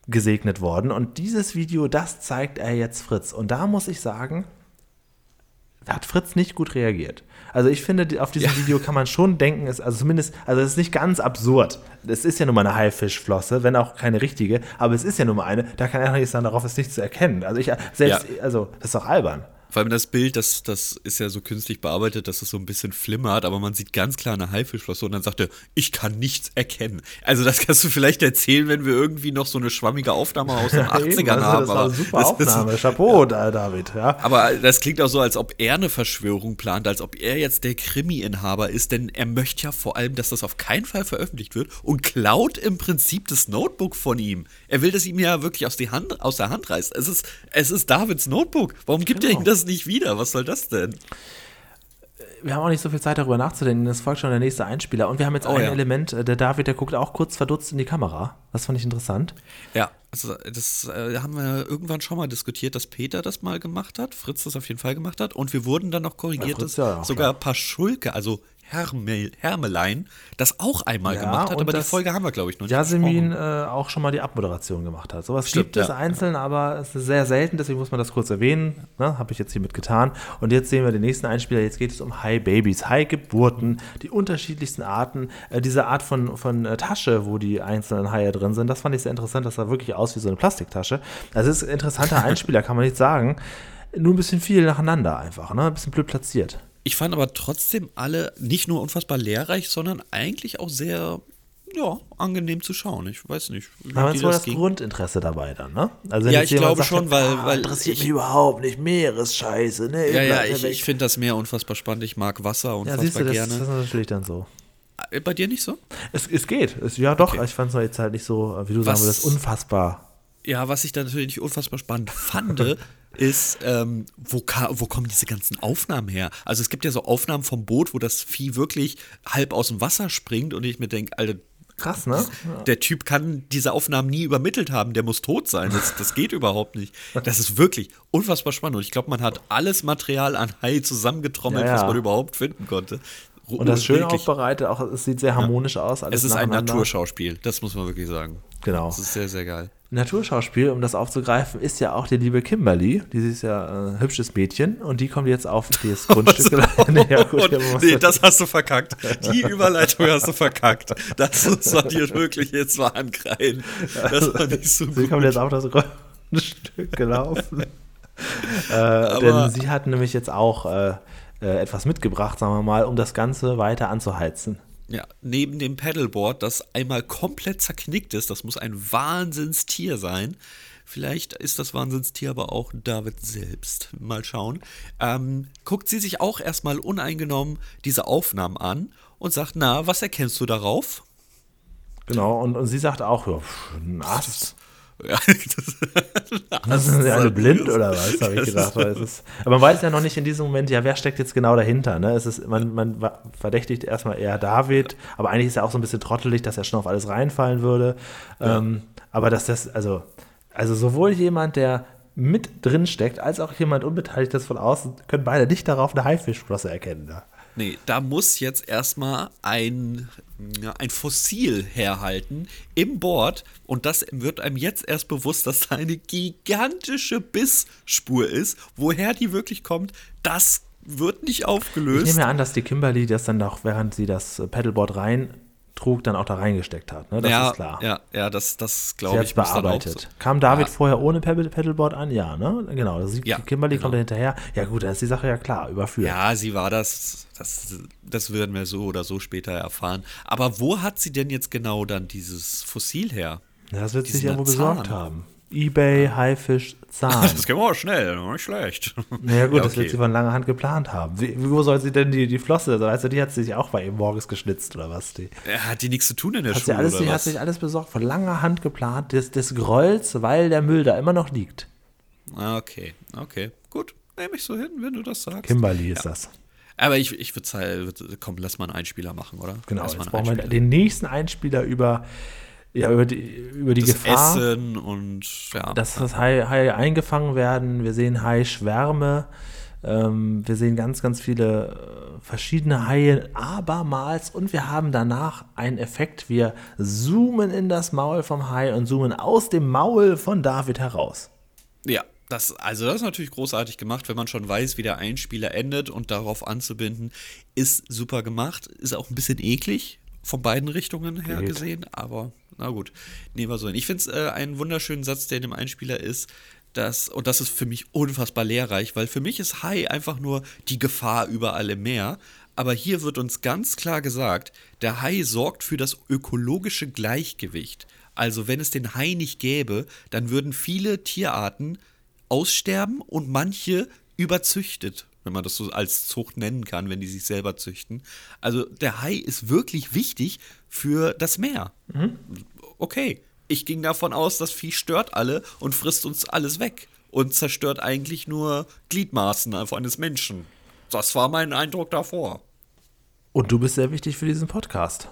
gesegnet worden. Und dieses Video, das zeigt er jetzt Fritz. Und da muss ich sagen, da hat Fritz nicht gut reagiert. Also ich finde, auf diesem Video kann man schon denken, es ist nicht ganz absurd. Es ist ja nun mal eine Haifischflosse, wenn auch keine richtige, aber es ist ja nun mal eine, da kann er nicht sagen, darauf ist nichts zu erkennen. Also das ist doch albern. Vor allem das Bild, das ist ja so künstlich bearbeitet, dass es so ein bisschen flimmert, aber man sieht ganz klar eine Haifischflosse und dann sagt er, ich kann nichts erkennen. Also das kannst du vielleicht erzählen, wenn wir irgendwie noch so eine schwammige Aufnahme aus den 80ern haben. Das war eine super Aufnahme, Chapeau, ja. David. Ja. Aber das klingt auch so, als ob er eine Verschwörung plant, als ob er jetzt der Krimi-Inhaber ist, denn er möchte ja vor allem, dass das auf keinen Fall veröffentlicht wird und klaut im Prinzip das Notebook von ihm. Er will, dass ihm ja wirklich aus der Hand reißt. Es ist Davids Notebook. Warum gibt er ihm das nicht wieder? Was soll das denn? Wir haben auch nicht so viel Zeit, darüber nachzudenken. Das folgt schon der nächste Einspieler. Und wir haben jetzt auch ein Element, der David, der guckt auch kurz verdutzt in die Kamera. Das fand ich interessant. Ja, also das haben wir irgendwann schon mal diskutiert, dass Peter das mal gemacht hat, Fritz das auf jeden Fall gemacht hat. Und wir wurden dann noch korrigiert, dass sogar Paschulke, also Hermelein, das auch einmal gemacht hat. Aber die Folge haben wir, glaube ich, noch nicht Jasmin auch schon mal die Abmoderation gemacht hat. Sowas gibt es einzeln, aber es ist sehr selten. Deswegen muss man das kurz erwähnen. Ne? Habe ich jetzt hiermit getan. Und jetzt sehen wir den nächsten Einspieler. Jetzt geht es um Hai-Babys, Hai-Geburten, die unterschiedlichsten Arten. Diese Art von Tasche, wo die einzelnen Haie drin sind, das fand ich sehr interessant. Das sah wirklich aus wie so eine Plastiktasche. Das ist ein interessanter Einspieler, kann man nicht sagen. Nur ein bisschen viel nacheinander einfach. Ne? Ein bisschen blöd platziert. Ich fand aber trotzdem alle nicht nur unfassbar lehrreich, sondern eigentlich auch sehr angenehm zu schauen. Ich weiß nicht. Aber es war das Grundinteresse dabei dann, ne? Also ja, ich glaube schon, weil interessiert mich überhaupt nicht. Meeresscheiße, ne? Ich finde das Meer unfassbar spannend. Ich mag Wasser unfassbar gerne. Das ist natürlich dann so. Bei dir nicht so? Es geht. Ich fand es jetzt halt nicht so, wie du sagen würdest, unfassbar. Ja, was ich dann natürlich unfassbar spannend fand, ist, wo kommen diese ganzen Aufnahmen her? Also es gibt ja so Aufnahmen vom Boot, wo das Vieh wirklich halb aus dem Wasser springt und ich mir denke, Alter, krass, ne? Der Typ kann diese Aufnahmen nie übermittelt haben, der muss tot sein, das geht überhaupt nicht. Das ist wirklich unfassbar spannend und ich glaube, man hat alles Material an Hai zusammengetrommelt, was man überhaupt finden konnte. Und das schön aufbereitet, auch es sieht sehr harmonisch aus. Alles es ist ein Naturschauspiel, das muss man wirklich sagen. Genau. Das ist sehr, sehr geil. Naturschauspiel, um das aufzugreifen, ist ja auch die liebe Kimberly. Die ist ja ein hübsches Mädchen und die kommt jetzt auf das Grundstück. Das hast du verkackt. Die Überleitung hast du verkackt. Das muss man dir wirklich jetzt mal ankreiden. Das war nicht so gut. Sie kommt jetzt auf das Grundstück gelaufen. Denn sie hat nämlich jetzt auch etwas mitgebracht, sagen wir mal, um das Ganze weiter anzuheizen. Ja, neben dem Paddleboard, das einmal komplett zerknickt ist, das muss ein Wahnsinnstier sein. Vielleicht ist das Wahnsinnstier aber auch David selbst. Mal schauen. Guckt sie sich auch erstmal uneingenommen diese Aufnahmen an und sagt, na, was erkennst du darauf? Genau, und sie sagt auch, ein Ast. Ja, das sind sie alle blind oder was, habe ich gedacht. Aber man weiß ja noch nicht in diesem Moment, wer steckt jetzt genau dahinter. Ne? Man verdächtigt erstmal eher David, aber eigentlich ist er auch so ein bisschen trottelig, dass er schon auf alles reinfallen würde. Ja. Aber dass das, also sowohl jemand, der mit drin steckt, als auch jemand Unbeteiligtes von außen, können beide nicht darauf eine Haifischflosse erkennen. Ne? Nee, da muss jetzt erstmal ein Fossil herhalten im Board und das wird einem jetzt erst bewusst, dass da eine gigantische Bissspur ist. Woher die wirklich kommt, das wird nicht aufgelöst. Ich nehme ja an, dass die Kimberly das dann auch, während sie das Paddleboard reintrug, dann auch da reingesteckt hat. Ne? Das ist klar. Ja, das glaube ich. Sie hat es bearbeitet. Kam David vorher ohne Paddleboard an? Ja, ne? Genau, das sieht Kimberly, kommt da hinterher. Ja gut, da ist die Sache ja klar, überführt. Ja, sie war das werden wir so oder so später erfahren. Aber wo hat sie denn jetzt genau dann dieses Fossil her? Ja, das wird sich irgendwo besorgt haben. Ebay, Haifisch, Zahn. Das gehen wir auch schnell, nicht schlecht. Naja gut, das wird sie von langer Hand geplant haben. Wo soll sie denn die Flosse, die hat sie sich auch bei ihm morgens geschnitzt oder was? Hat die nichts zu tun in der Schule oder was? Die hat sich alles besorgt, von langer Hand geplant, des Grolls, weil der Müll da immer noch liegt. Okay, gut, nehme ich so hin, wenn du das sagst. Kimberly ist das. Aber ich würde sagen, komm, lass mal einen Einspieler machen, oder? Genau, jetzt brauchen wir den nächsten Einspieler über die das Gefahr. Essen und dass das Hai eingefangen werden. Wir sehen Hai-Schwärme. Wir sehen ganz, ganz viele verschiedene Haie abermals und wir haben danach einen Effekt. Wir zoomen in das Maul vom Hai und zoomen aus dem Maul von David heraus. Ja. Das ist natürlich großartig gemacht, wenn man schon weiß, wie der Einspieler endet und darauf anzubinden, ist super gemacht, ist auch ein bisschen eklig, von beiden Richtungen her gesehen, aber na gut, nehmen wir so hin. Ich finde es einen wunderschönen Satz, der in dem Einspieler ist, Und das ist für mich unfassbar lehrreich, weil für mich ist Hai einfach nur die Gefahr überall im Meer. Aber hier wird uns ganz klar gesagt, der Hai sorgt für das ökologische Gleichgewicht. Also wenn es den Hai nicht gäbe, dann würden viele Tierarten aussterben und manche überzüchtet, wenn man das so als Zucht nennen kann, wenn die sich selber züchten. Also der Hai ist wirklich wichtig für das Meer. Mhm. Okay, ich ging davon aus, das Vieh stört alle und frisst uns alles weg und zerstört eigentlich nur Gliedmaßen eines Menschen. Das war mein Eindruck davor. Und du bist sehr wichtig für diesen Podcast.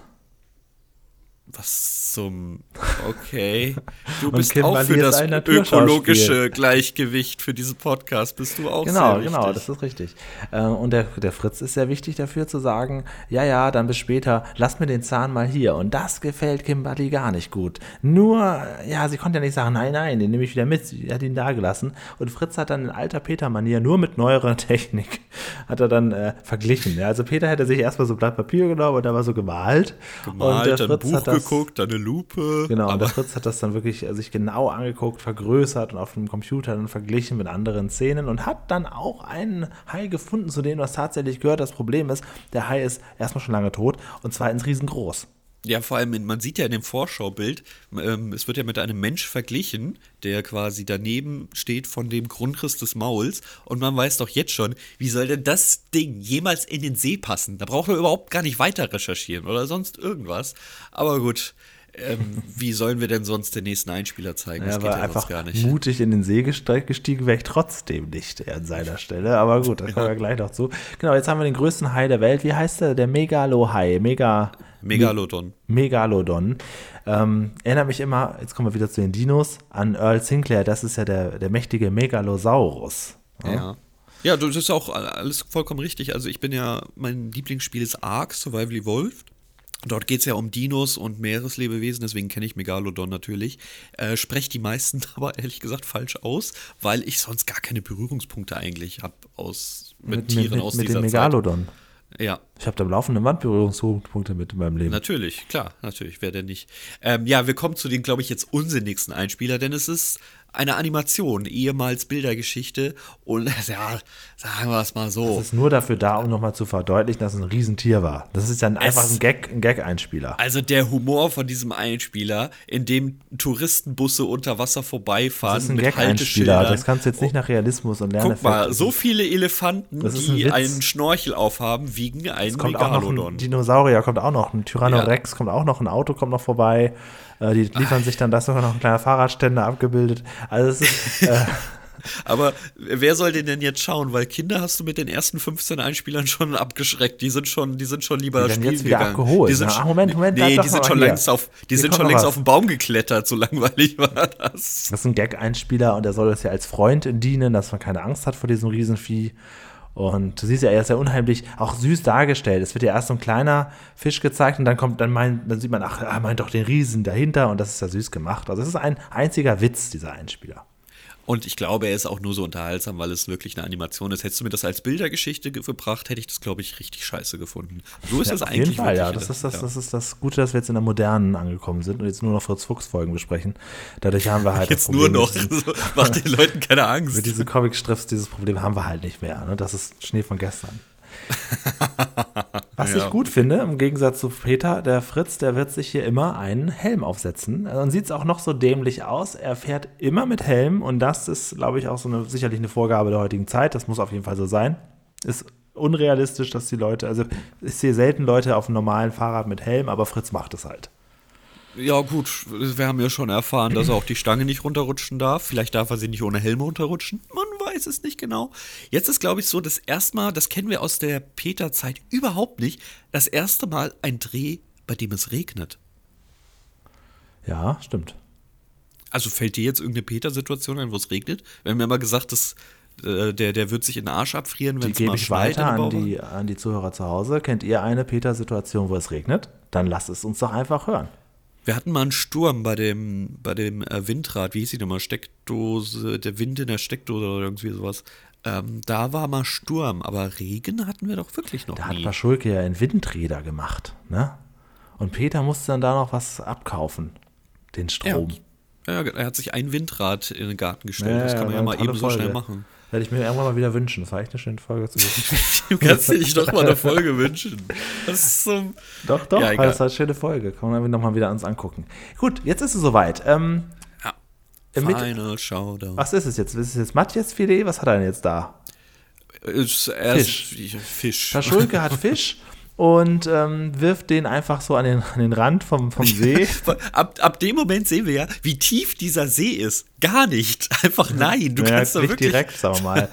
Was zum... Okay. Du bist Kim, auch für das ökologische Gleichgewicht für diesen Podcast. Bist du auch sehr wichtig. Genau, das ist richtig. Und der Fritz ist sehr wichtig dafür zu sagen, ja, dann bis später, lass mir den Zahn mal hier. Und das gefällt Kimberly gar nicht gut. Nur, ja, sie konnte ja nicht sagen, nein, den nehme ich wieder mit. Sie hat ihn da gelassen. Und Fritz hat dann in alter Peter-Manier, nur mit neuerer Technik, hat er dann verglichen. Ja, also Peter hätte sich erstmal so ein Blatt Papier genommen und da war so gemalt. Und der Fritz hat geguckt, eine Lupe. Genau, aber der Fritz hat das dann wirklich sich genau angeguckt, vergrößert und auf dem Computer dann verglichen mit anderen Szenen und hat dann auch einen Hai gefunden, zu dem was tatsächlich gehört. Das Problem ist, der Hai ist erstmal schon lange tot und zweitens riesengroß. Ja, vor allem, man sieht ja in dem Vorschaubild, es wird ja mit einem Mensch verglichen, der quasi daneben steht von dem Grundriss des Mauls. Und man weiß doch jetzt schon, wie soll denn das Ding jemals in den See passen? Da braucht man überhaupt gar nicht weiter recherchieren oder sonst irgendwas. Aber gut, wie sollen wir denn sonst den nächsten Einspieler zeigen? Ja, das geht ja einfach gar nicht. Mutig in den See gestiegen wäre ich trotzdem nicht an seiner Stelle. Aber gut, da kommen wir gleich noch zu. Genau, jetzt haben wir den größten Hai der Welt. Wie heißt der? Der Megalohai. Megalodon. Erinnert mich immer, jetzt kommen wir wieder zu den Dinos, an Earl Sinclair. Das ist ja der mächtige Megalosaurus. Ja, das ist auch alles vollkommen richtig. Also mein Lieblingsspiel ist Ark: Survival Evolved. Dort geht es ja um Dinos und Meereslebewesen, deswegen kenne ich Megalodon natürlich. Spreche die meisten aber ehrlich gesagt falsch aus, weil ich sonst gar keine Berührungspunkte eigentlich habe mit Tieren aus dieser Zeit. Mit dem Megalodon. Ja. Ich habe da am laufenden Band Berührungspunkte mit in meinem Leben. Natürlich, klar, natürlich, wer denn nicht. Wir kommen zu dem, glaube ich, jetzt unsinnigsten Einspieler, denn es ist eine Animation, ehemals Bildergeschichte und ja, sagen wir es mal so. Das ist nur dafür da, um nochmal zu verdeutlichen, dass es ein Riesentier war. Das ist dann einfach ein Gag-Einspieler. Also der Humor von diesem Einspieler, in dem Touristenbusse unter Wasser vorbeifahren. Das ist ein Gag-Einspieler, das kannst du jetzt nicht nach Realismus und Lerneffekten. Guck mal, so viele Elefanten, die einen Schnorchel aufhaben, wiegen einen Megalodon. Ein Dinosaurier kommt auch noch, ein Tyrannorex kommt auch noch, ein Auto kommt noch vorbei. Die liefern sich dann, da ist noch ein kleiner Fahrradständer abgebildet. Also es ist, aber wer soll den denn jetzt schauen? Weil Kinder hast du mit den ersten 15 Einspielern schon abgeschreckt. Die sind schon lieber spielen jetzt wieder gegangen. Abgeholt. Moment. Nee, die sind schon längst auf den Baum geklettert. So langweilig war das. Das ist ein Gag-Einspieler und er soll das ja als Freund dienen, dass man keine Angst hat vor diesem Riesenvieh. Und du siehst ja, er ist ja unheimlich auch süß dargestellt. Es wird ja erst so ein kleiner Fisch gezeigt und dann sieht man, ach, er meint doch den Riesen dahinter und das ist ja süß gemacht. Also es ist ein einziger Witz, dieser Einspieler. Und ich glaube, er ist auch nur so unterhaltsam, weil es wirklich eine Animation ist. Hättest du mir das als Bildergeschichte gebracht, hätte ich das, glaube ich, richtig scheiße gefunden. So ist das eigentlich. Auf jeden Fall, ja. Das ist das Gute, dass wir jetzt in der Modernen angekommen sind und jetzt nur noch Fritz Fuchs Folgen besprechen. Dadurch haben wir halt jetzt das Problem, nur noch. So, macht den Leuten keine Angst. Mit diesen Comic-Strips, dieses Problem haben wir halt nicht mehr. Ne? Das ist Schnee von gestern. Was ich gut finde, im Gegensatz zu Peter, der Fritz, der wird sich hier immer einen Helm aufsetzen. Also, dann sieht es auch noch so dämlich aus. Er fährt immer mit Helm und das ist, glaube ich, auch sicherlich eine Vorgabe der heutigen Zeit. Das muss auf jeden Fall so sein. Ist unrealistisch, dass die Leute, also ich sehe selten Leute auf einem normalen Fahrrad mit Helm, aber Fritz macht es halt. Ja gut, wir haben ja schon erfahren, dass er auch die Stange nicht runterrutschen darf. Vielleicht darf er sie nicht ohne Helm runterrutschen. Man weiß es nicht genau. Jetzt ist, glaube ich, so das erste Mal, das kennen wir aus der Peter-Zeit überhaupt nicht, das erste Mal ein Dreh, bei dem es regnet. Ja, stimmt. Also fällt dir jetzt irgendeine Peter-Situation ein, wo es regnet? Wir haben ja mal gesagt, dass der wird sich in den Arsch abfrieren, wenn es mal schneit. Die gebe ich weiter an die Zuhörer zu Hause. Kennt ihr eine Peter-Situation, wo es regnet? Dann lasst es uns doch einfach hören. Wir hatten mal einen Sturm bei dem Windrad, wie hieß die nochmal, Steckdose, der Wind in der Steckdose oder irgendwie sowas. Da war mal Sturm, aber Regen hatten wir doch wirklich noch nie. Da hat Paschulke ja einen Windräder gemacht, ne? Und Peter musste dann da noch was abkaufen, den Strom. Ja, Ja, er hat sich ein Windrad in den Garten gestellt. Ja, das kann man ja mal eben so schnell machen. Werde ich mir irgendwann mal wieder wünschen. Das war echt eine schöne Folge. Du kannst dir nicht nochmal eine Folge wünschen. Das ist so. Doch, ja, das war eine schöne Folge. Kann man nochmal wieder uns angucken. Gut, jetzt ist es soweit. Final Showdown. Was ist es jetzt? Ist es jetzt Matjes-Filet? Was hat er denn jetzt da? Fisch. Paschulke hat Fisch. Und wirft den einfach so an den Rand vom See. Ab dem Moment sehen wir ja, wie tief dieser See ist. Gar nicht. Einfach nein. Du kannst da wirklich direkt, sagen wir mal.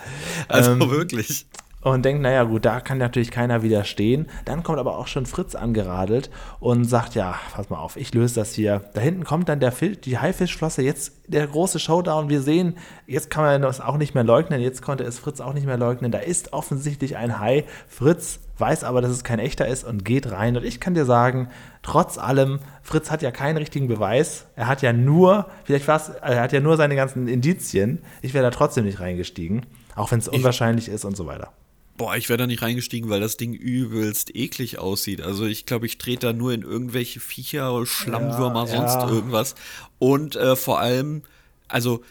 Also wirklich. Und denkt, naja gut, da kann natürlich keiner widerstehen. Dann kommt aber auch schon Fritz angeradelt und sagt, ja, pass mal auf, ich löse das hier. Da hinten kommt dann die Haifischflosse, jetzt der große Showdown. Wir sehen, jetzt kann man das auch nicht mehr leugnen. Jetzt konnte es Fritz auch nicht mehr leugnen. Da ist offensichtlich ein Hai. Fritz weiß aber, dass es kein echter ist und geht rein. Und ich kann dir sagen, trotz allem, Fritz hat ja keinen richtigen Beweis. Er hat ja nur, seine ganzen Indizien. Ich wäre da trotzdem nicht reingestiegen, auch wenn es unwahrscheinlich ist und so weiter. Boah, ich wäre da nicht reingestiegen, weil das Ding übelst eklig aussieht. Also ich glaube, ich trete da nur in irgendwelche Viecher, Schlammwürmer, sonst irgendwas. Und vor allem, also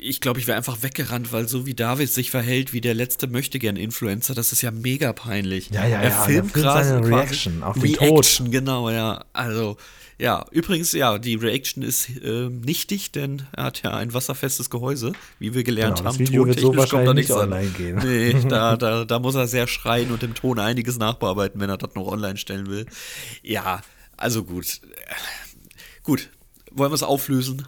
ich glaube, ich wäre einfach weggerannt, weil so wie David sich verhält, wie der letzte Möchtegern-Influencer, das ist ja mega peinlich. Ja, er filmt gerade seine Reaction auf den Tod. Reaction, genau, ja. Also, ja, übrigens, ja, die Reaction ist nichtig, denn er hat ja ein wasserfestes Gehäuse, wie wir gelernt haben. Das Video wird so wahrscheinlich nicht online gehen. Nee, da muss er sehr schreien und im Ton einiges nachbearbeiten, wenn er das noch online stellen will. Ja, also gut. Gut, wollen wir es auflösen?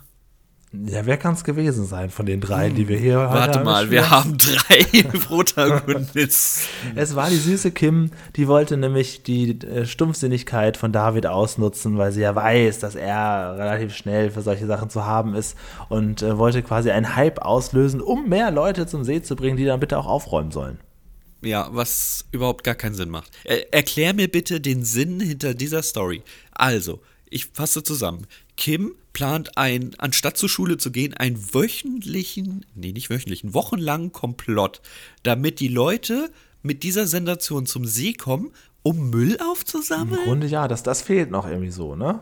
Ja, wer kann es gewesen sein von den drei, die wir hier haben? Warte mal, wir haben drei Protagonisten. Es war die süße Kim, die wollte nämlich die Stumpfsinnigkeit von David ausnutzen, weil sie ja weiß, dass er relativ schnell für solche Sachen zu haben ist und wollte quasi einen Hype auslösen, um mehr Leute zum See zu bringen, die dann bitte auch aufräumen sollen. Ja, was überhaupt gar keinen Sinn macht. Erklär mir bitte den Sinn hinter dieser Story. Also, ich fasse zusammen. Kim plant anstatt zur Schule zu gehen, einen wochenlangen Komplott, damit die Leute mit dieser Sensation zum See kommen, um Müll aufzusammeln? Im Grunde ja, das fehlt noch irgendwie so, ne?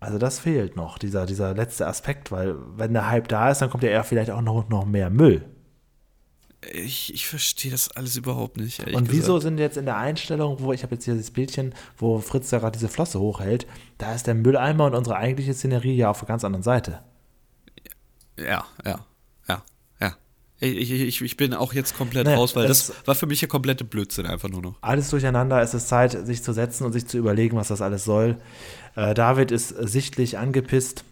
Also das fehlt noch, dieser letzte Aspekt, weil wenn der Hype da ist, dann kommt ja eher vielleicht auch noch mehr Müll. Ich verstehe das alles überhaupt nicht. Und wieso sind jetzt in der Einstellung, ich habe jetzt hier dieses Bildchen, wo Fritz da gerade diese Flosse hochhält, da ist der Mülleimer und unsere eigentliche Szenerie ja auf der ganz anderen Seite. Ja. Ich bin auch jetzt komplett raus, weil das war für mich ja komplette Blödsinn einfach nur noch. Alles durcheinander, es ist Zeit, sich zu setzen und sich zu überlegen, was das alles soll. David ist sichtlich angepisst.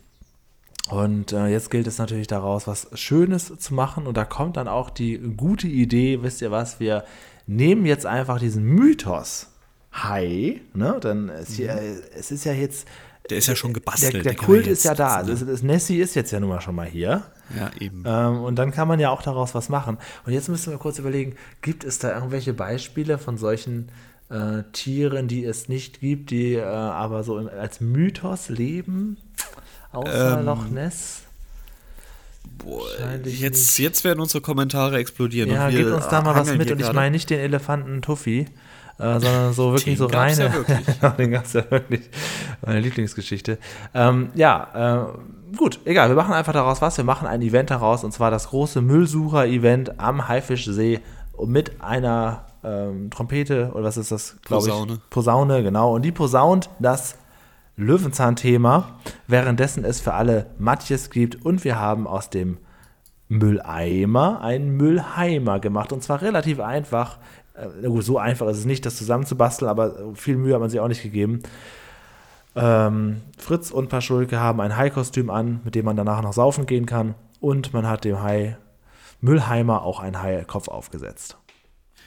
Und jetzt gilt es natürlich daraus, was Schönes zu machen. Und da kommt dann auch die gute Idee, wisst ihr was, wir nehmen jetzt einfach diesen Mythos Hai, ne? Dann ist hier, es ist ja jetzt... Der ist ja schon gebastelt. Der Kult ist ja da. Also Nessie ist jetzt ja nun mal schon mal hier. Ja, eben. Und dann kann man ja auch daraus was machen. Und jetzt müssen wir kurz überlegen, gibt es da irgendwelche Beispiele von solchen Tieren, die es nicht gibt, die aber so als Mythos leben? Außer Loch Ness. Boah, jetzt werden unsere Kommentare explodieren. Ja, gebt uns da mal was mit. Und ich meine nicht den Elefanten Tuffy, sondern so wirklich so reine. Ja wirklich. Den gab's ja wirklich. Meine Lieblingsgeschichte. Gut, egal. Wir machen einfach daraus was. Wir machen ein Event daraus. Und zwar das große Müllsucher-Event am Haifischsee mit einer Trompete. Oder was ist das? Posaune. Posaune, genau. Und die posaunt das Löwenzahn-Thema, währenddessen es für alle Matjes gibt und wir haben aus dem Mülleimer einen Müllheimer gemacht und zwar relativ einfach, so einfach ist es nicht, das zusammenzubasteln, aber viel Mühe hat man sich auch nicht gegeben. Fritz und Paschulke haben ein Hai-Kostüm an, mit dem man danach noch saufen gehen kann und man hat dem Müllheimer auch einen Hai-Kopf aufgesetzt.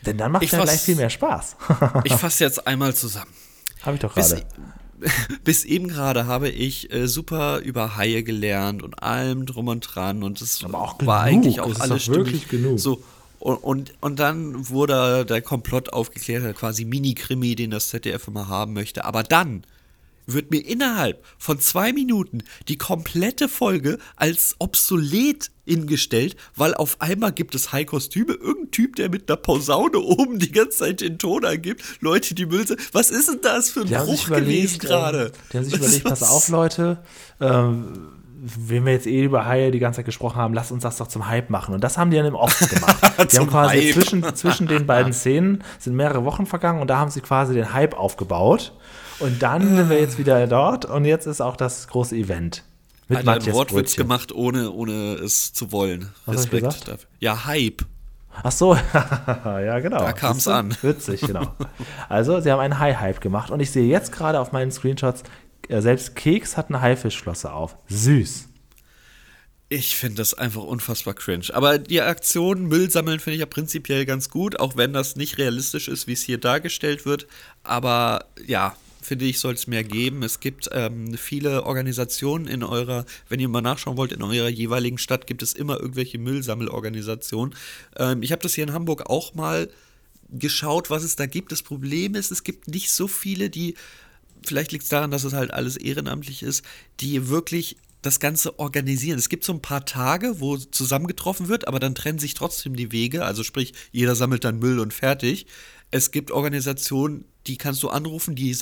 Denn dann macht es ja gleich viel mehr Spaß. Ich fasse jetzt einmal zusammen. Habe ich doch gerade. Bis eben gerade habe ich super über Haie gelernt und allem drum und dran und das war genug. Eigentlich auch alles wirklich genug. So, und dann wurde der Komplott aufgeklärt, quasi Mini-Krimi, den das ZDF immer haben möchte. Aber dann wird mir innerhalb von 2 Minuten die komplette Folge als obsolet hingestellt, weil auf einmal gibt es High-Kostüme, irgendein Typ, der mit einer Posaune oben die ganze Zeit den Ton angibt, Leute, die Müll sind. Was ist denn das für ein Bruch gewesen gerade? Die haben sich überlegt, pass auf, Leute, wenn wir jetzt über Haie die ganze Zeit gesprochen haben, lass uns das doch zum Hype machen. Und das haben die dann im Off gemacht. Die haben quasi zwischen den beiden Szenen sind mehrere Wochen vergangen und da haben sie quasi den Hype aufgebaut. Und dann sind wir jetzt wieder dort und jetzt ist auch das große Event. Mit Matthias Wortwitz gemacht, ohne es zu wollen. Was Respekt hab ich dafür. Ja, Hype. Ach so, ja, genau. Da kam es an. Witzig, genau. Also, sie haben einen Hai-Hype gemacht und ich sehe jetzt gerade auf meinen Screenshots, selbst Keks hat eine Haifischflosse auf. Süß. Ich finde das einfach unfassbar cringe. Aber die Aktion Müll sammeln finde ich ja prinzipiell ganz gut, auch wenn das nicht realistisch ist, wie es hier dargestellt wird. Aber ja, finde ich, soll es mehr geben. Es gibt viele Organisationen in eurer, wenn ihr mal nachschauen wollt, in eurer jeweiligen Stadt gibt es immer irgendwelche Müllsammelorganisationen. Ich habe das hier in Hamburg auch mal geschaut, was es da gibt. Das Problem ist, es gibt nicht so viele, die, vielleicht liegt es daran, dass es halt alles ehrenamtlich ist, die wirklich das Ganze organisieren. Es gibt so ein paar Tage, wo zusammengetroffen wird, aber dann trennen sich trotzdem die Wege. Also sprich, jeder sammelt dann Müll und fertig. Es gibt Organisationen, die kannst du anrufen, die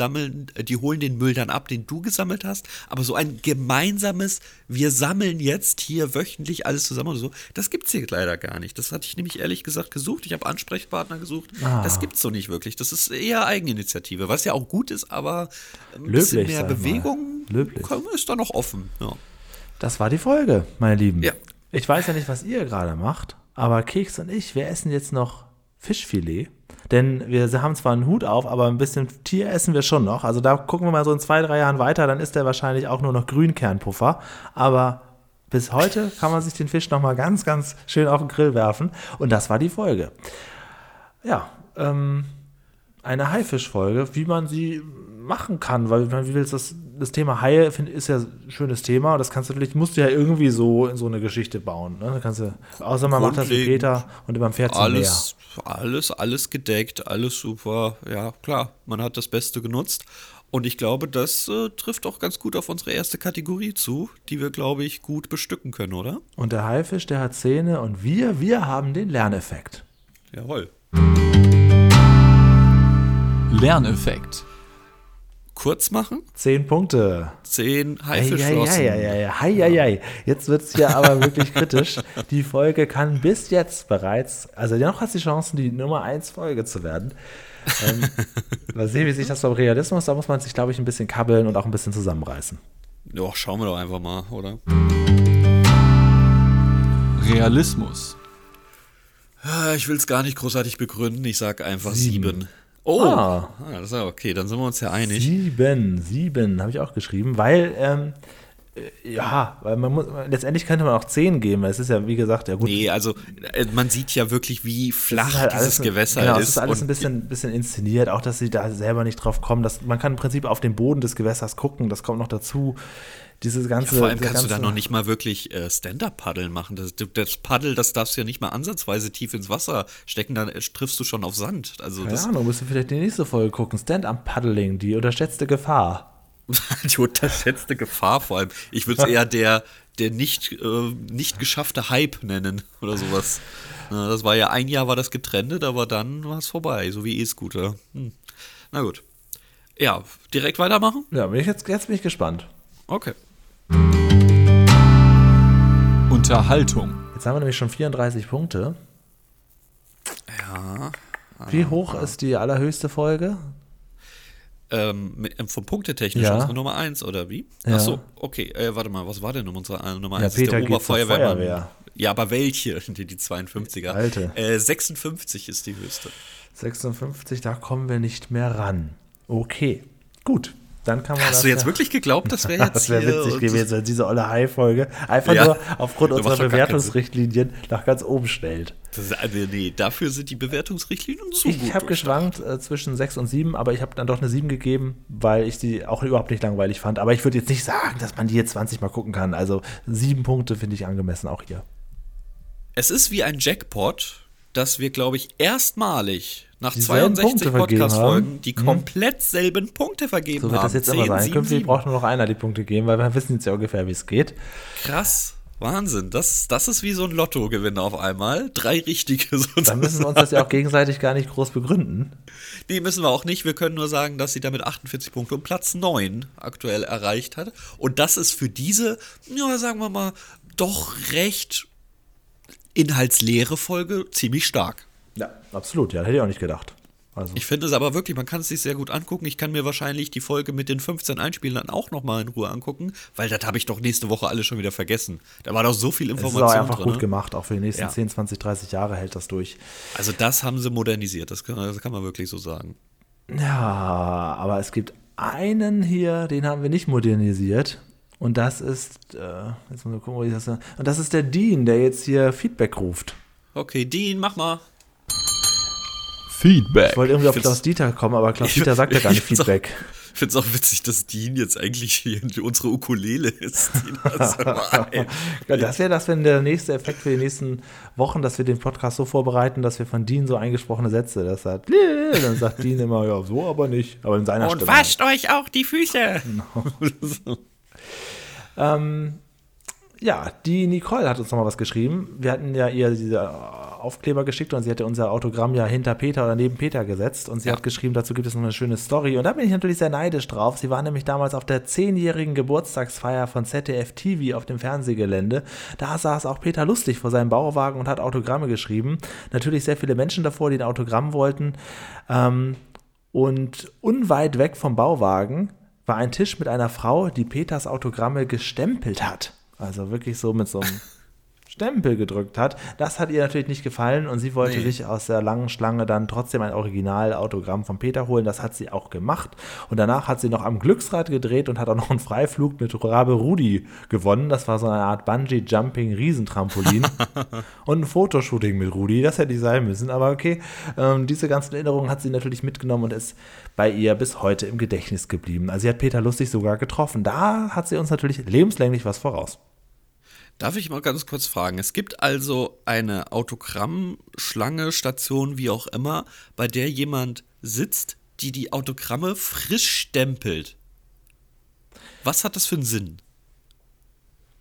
holen den Müll dann ab, den du gesammelt hast. Aber so ein gemeinsames, wir sammeln jetzt hier wöchentlich alles zusammen oder so, das gibt's hier leider gar nicht. Das hatte ich nämlich ehrlich gesagt gesucht. Ich habe Ansprechpartner gesucht. Das gibt's so nicht wirklich. Das ist eher Eigeninitiative, was ja auch gut ist, aber ein bisschen mehr Bewegung ist da noch offen. Ja. Das war die Folge, meine Lieben. Ja. Ich weiß ja nicht, was ihr gerade macht, aber Keks und ich, wir essen jetzt noch Fischfilet. Denn wir haben zwar einen Hut auf, aber ein bisschen Tier essen wir schon noch. Also da gucken wir mal so in 2-3 Jahren weiter, dann ist der wahrscheinlich auch nur noch Grünkernpuffer. Aber bis heute kann man sich den Fisch nochmal ganz, ganz schön auf den Grill werfen. Und das war die Folge. Ja, eine Haifischfolge, wie man sie machen kann, weil wie willst das Thema Haie ist ja ein schönes Thema und das kannst du natürlich, musst du ja irgendwie so in so eine Geschichte bauen, ne? Da kannst du, außer man macht das mit Peter und man fährt zum Meer. Alles gedeckt, alles super, ja klar, man hat das Beste genutzt und ich glaube, das trifft auch ganz gut auf unsere erste Kategorie zu, die wir, glaube ich, gut bestücken können, oder? Und der Haifisch, der hat Zähne und wir haben den Lerneffekt. Jawohl. Lerneffekt. Kurz machen? 10 Punkte. 10 Haifischflossen. Eieiei. Jetzt wird es ja aber wirklich kritisch. Die Folge kann bis jetzt bereits, also noch hat sie Chancen, die Nummer 1 Folge zu werden. Mal sehen, wie sich das beim Realismus, da muss man sich, glaube ich, ein bisschen kabbeln und auch ein bisschen zusammenreißen. Doch, schauen wir doch einfach mal, oder? Realismus. Ich will es gar nicht großartig begründen, ich sage einfach 7. Oh, das ist ja okay, dann sind wir uns ja einig. 7 habe ich auch geschrieben, weil, weil man muss, letztendlich könnte man auch 10 geben, weil es ist ja, wie gesagt, ja gut. Nee, also man sieht ja wirklich, wie flach halt dieses Gewässer ist. Es ist alles ein bisschen inszeniert, auch dass sie da selber nicht drauf kommen. Man kann im Prinzip auf den Boden des Gewässers gucken, das kommt noch dazu. Dieses ganze, vor allem kannst du da noch nicht mal wirklich Stand-Up-Paddeln machen. Das Paddel, das darfst du ja nicht mal ansatzweise tief ins Wasser stecken, dann triffst du schon auf Sand. Also keine Ahnung, müssen wir vielleicht die nächste Folge gucken. Stand-Up-Paddling, die unterschätzte Gefahr. Die unterschätzte Gefahr vor allem. Ich würde es eher der nicht geschaffte Hype nennen oder sowas. Na, das war ja, ein Jahr war das getrennt, aber dann war es vorbei, so wie E-Scooter. Na gut. Ja, direkt weitermachen? Ja, jetzt bin ich gespannt. Okay. Unterhaltung. Jetzt haben wir nämlich schon 34 Punkte. Ja. Wie hoch ist die allerhöchste Folge? Vom Punktetechnisch unsere Nummer 1, oder wie? Ja. Achso, okay. Warte mal, was war denn unsere Nummer 1? Ja, Peter ist der Oberfeuerwehrmann. Ja, aber welche? Die 52er. Alte. 56 ist die höchste. 56, da kommen wir nicht mehr ran. Okay, gut. Dann kann man hast das du jetzt wirklich geglaubt, das wäre jetzt das wäre witzig gewesen, wenn diese olle Hai-Folge einfach nur aufgrund unserer Bewertungsrichtlinien nach ganz oben stellt. Nee, dafür sind die Bewertungsrichtlinien zu gut. Ich habe geschwankt zwischen 6 und 7, aber ich habe dann doch eine 7 gegeben, weil ich die auch überhaupt nicht langweilig fand. Aber ich würde jetzt nicht sagen, dass man die jetzt 20 Mal gucken kann. Also 7 Punkte finde ich angemessen auch hier. Es ist wie ein Jackpot, dass wir, glaube ich, erstmalig Nach 62 Podcast-Folgen die komplett selben Punkte vergeben haben. So wird das jetzt aber sein. Künftig braucht nur noch einer die Punkte geben, weil wir wissen jetzt ja ungefähr, wie es geht. Krass. Wahnsinn, das ist wie so ein Lottogewinn auf einmal. 3 richtige sozusagen. Dann müssen wir uns das ja auch gegenseitig gar nicht groß begründen. Nee, müssen wir auch nicht. Wir können nur sagen, dass sie damit 48 Punkte und Platz 9 aktuell erreicht hat. Und das ist für diese, ja, sagen wir mal, doch recht inhaltsleere Folge ziemlich stark. Ja, absolut. Ja, hätte ich auch nicht gedacht. Also. Ich finde es aber wirklich, man kann es sich sehr gut angucken. Ich kann mir wahrscheinlich die Folge mit den 15 Einspielern auch nochmal in Ruhe angucken, weil das habe ich doch nächste Woche alles schon wieder vergessen. Da war doch so viel Information drin. Das ist auch einfach gut gemacht, auch für die nächsten 10, 20, 30 Jahre hält das durch. Also das haben sie modernisiert, das kann man wirklich so sagen. Ja, aber es gibt einen hier, den haben wir nicht modernisiert. Und das ist, jetzt mal gucken, wo ich das sage. Und das ist der Dean, der jetzt hier Feedback ruft. Okay, Dean, mach mal. Feedback. Ich wollte irgendwie auf Klaus-Dieter kommen, aber Klaus-Dieter sagt ja gar nicht Feedback. Ich finde es auch witzig, dass Dean jetzt eigentlich hier unsere Ukulele ist. Das wäre das, wenn der nächste Effekt für die nächsten Wochen, dass wir den Podcast so vorbereiten, dass wir von Dean so eingesprochene Sätze, das hat, dann sagt Dean immer, ja, so aber nicht, aber in seiner Stimme. Und wascht euch auch die Füße. Genau. Ja, die Nicole hat uns nochmal was geschrieben. Wir hatten ja ihr diese Aufkleber geschickt und sie hatte unser Autogramm ja hinter Peter oder neben Peter gesetzt und sie hat geschrieben, dazu gibt es noch eine schöne Story und da bin ich natürlich sehr neidisch drauf. Sie war nämlich damals auf der 10-jährigen Geburtstagsfeier von ZDF TV auf dem Fernsehgelände. Da saß auch Peter Lustig vor seinem Bauwagen und hat Autogramme geschrieben. Natürlich sehr viele Menschen davor, die ein Autogramm wollten. Und unweit weg vom Bauwagen war ein Tisch mit einer Frau, die Peters Autogramme gestempelt hat. Also wirklich so mit so einem Stempel gedrückt hat. Das hat ihr natürlich nicht gefallen und sie wollte sich aus der langen Schlange dann trotzdem ein Original-Autogramm von Peter holen. Das hat sie auch gemacht. Und danach hat sie noch am Glücksrad gedreht und hat auch noch einen Freiflug mit Rabe Rudi gewonnen. Das war so eine Art Bungee-Jumping-Riesentrampolin. Und ein Fotoshooting mit Rudi, das hätte nicht sein müssen. Aber okay, diese ganzen Erinnerungen hat sie natürlich mitgenommen und ist bei ihr bis heute im Gedächtnis geblieben. Also sie hat Peter Lustig sogar getroffen. Da hat sie uns natürlich lebenslänglich was voraus. Darf ich mal ganz kurz fragen? Es gibt also eine Autogrammschlange, Station, wie auch immer, bei der jemand sitzt, die Autogramme frisch stempelt. Was hat das für einen Sinn?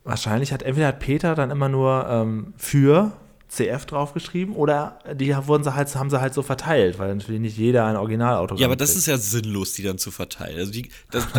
Wahrscheinlich hat Peter dann immer nur für CF draufgeschrieben oder haben sie halt so verteilt, weil natürlich nicht jeder ein Originalautogramm kriegt. Ja, aber das ist ja sinnlos, die dann zu verteilen. Also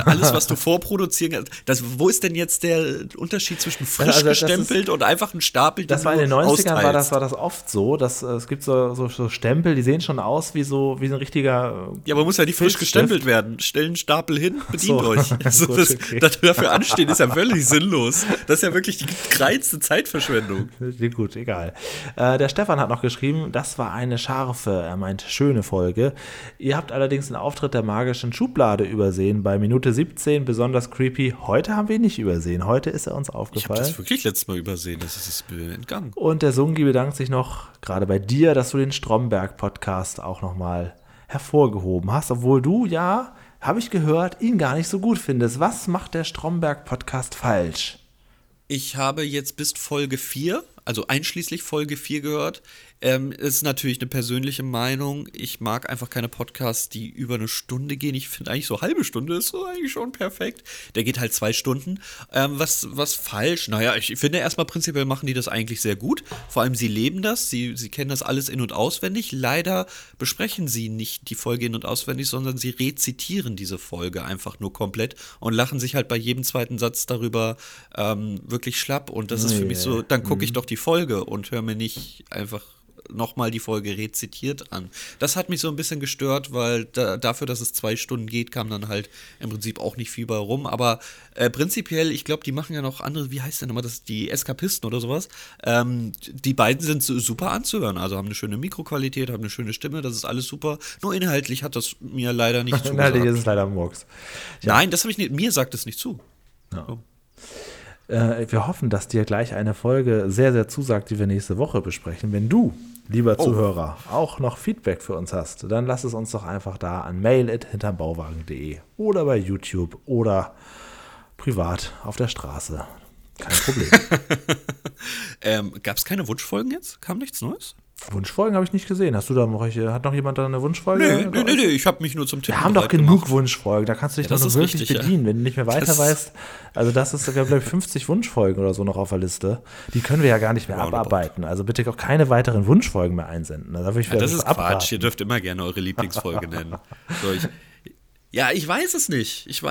alles, was du vorproduzieren kannst, wo ist denn jetzt der Unterschied zwischen frisch gestempelt und einfach ein Stapel, den du austeilst? Das war in den 90ern, war das oft so, dass es gibt so Stempel, die sehen schon aus wie so ein richtiger Ja, aber muss ja nicht frisch gestempelt werden. Stell einen Stapel hin, bedient euch. So, gut, okay. Das dafür anstehen ist ja völlig sinnlos. Das ist ja wirklich die kleinste Zeitverschwendung. Gut, egal. Der Stefan hat noch geschrieben, das war eine scharfe, er meint schöne Folge. Ihr habt allerdings den Auftritt der magischen Schublade übersehen bei Minute 17, besonders creepy. Heute haben wir ihn nicht übersehen, heute ist er uns aufgefallen. Ich habe das wirklich letztes Mal übersehen, das ist mir entgangen. Und der Sungi bedankt sich noch, gerade bei dir, dass du den Stromberg-Podcast auch nochmal hervorgehoben hast, obwohl du ja, habe ich gehört, ihn gar nicht so gut findest. Was macht der Stromberg-Podcast falsch? Ich habe jetzt bis Folge 4, also einschließlich Folge 4 gehört. Ist natürlich eine persönliche Meinung. Ich mag einfach keine Podcasts, die über eine Stunde gehen. Ich finde eigentlich so eine halbe Stunde ist so eigentlich schon perfekt. Der geht halt 2 Stunden. Was falsch? Naja, ich finde erstmal prinzipiell machen die das eigentlich sehr gut. Vor allem sie leben das. Sie kennen das alles in- und auswendig. Leider besprechen sie nicht die Folge in- und auswendig, sondern sie rezitieren diese Folge einfach nur komplett und lachen sich halt bei jedem zweiten Satz darüber wirklich schlapp. Und das ist für mich so, dann gucke ich doch die Folge und höre mir nicht einfach nochmal die Folge rezitiert an. Das hat mich so ein bisschen gestört, weil dafür, dass es 2 Stunden geht, kam dann halt im Prinzip auch nicht viel bei rum. Aber prinzipiell, ich glaube, die machen ja noch andere, wie heißt denn immer das, die Eskapisten oder sowas. Die beiden sind super anzuhören, also haben eine schöne Mikroqualität, haben eine schöne Stimme, das ist alles super. Nur inhaltlich hat das mir leider nicht zugesagt. Inhaltlich ist es leider Murks. Nein, das habe ich nicht, mir sagt es nicht zu. Ja. So. Wir hoffen, dass dir gleich eine Folge sehr, sehr zusagt, die wir nächste Woche besprechen. Wenn du, lieber Zuhörer, auch noch Feedback für uns hast, dann lass es uns doch einfach da an mail@hinterbauwagen.de oder bei YouTube oder privat auf der Straße. Kein Problem. Gab es keine Wunschfolgen jetzt? Kam nichts Neues? Wunschfolgen habe ich nicht gesehen. Hast du da noch welche? Hat noch jemand da eine Wunschfolge? Nee, ich habe mich nur zum Tippen. Wir haben doch genug Wunschfolgen. Da kannst du dich doch nur wirklich bedienen, wenn du nicht mehr weiter weißt. Also das ist, glaube ich, 50 Wunschfolgen oder so noch auf der Liste. Die können wir ja gar nicht mehr abarbeiten. Also bitte auch keine weiteren Wunschfolgen mehr einsenden. Da ich das ist abraten. Quatsch. Ihr dürft immer gerne eure Lieblingsfolge nennen. So, ich weiß es nicht. Ich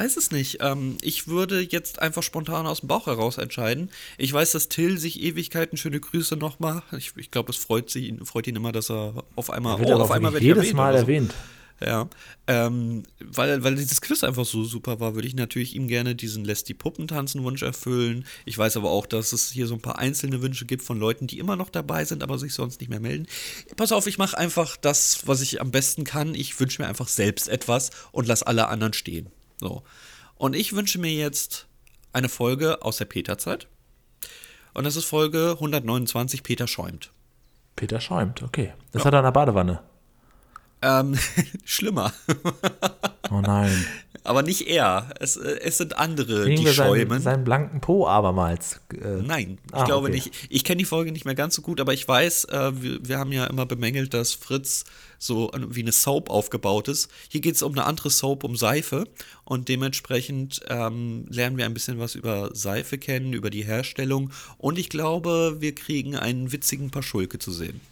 würde jetzt einfach spontan aus dem Bauch heraus entscheiden. Ich weiß, dass Till sich Ewigkeiten schöne Grüße nochmal. Ich glaube, es freut ihn immer, dass er auf einmal wird jedes Mal erwähnt. Ja, weil dieses Quiz einfach so super war, würde ich natürlich ihm gerne diesen Lässt die Puppen tanzen Wunsch erfüllen. Ich weiß aber auch, dass es hier so ein paar einzelne Wünsche gibt von Leuten, die immer noch dabei sind, aber sich sonst nicht mehr melden. Pass auf, ich mache einfach das, was ich am besten kann. Ich wünsche mir einfach selbst etwas und lasse alle anderen stehen. So. Und ich wünsche mir jetzt eine Folge aus der Peter-Zeit. Und das ist Folge 129, Peter schäumt. Peter schäumt, okay. Das hat er in der Badewanne. Schlimmer. Oh nein. Aber nicht er. Es sind andere, kriegen die schäumen. Seinen blanken Po abermals. Nein, ich glaube nicht. Ich kenne die Folge nicht mehr ganz so gut, aber ich weiß, wir haben ja immer bemängelt, dass Fritz so wie eine Soap aufgebaut ist. Hier geht es um eine andere Soap, um Seife. Und dementsprechend lernen wir ein bisschen was über Seife kennen, über die Herstellung. Und ich glaube, wir kriegen einen witzigen Paschulke zu sehen.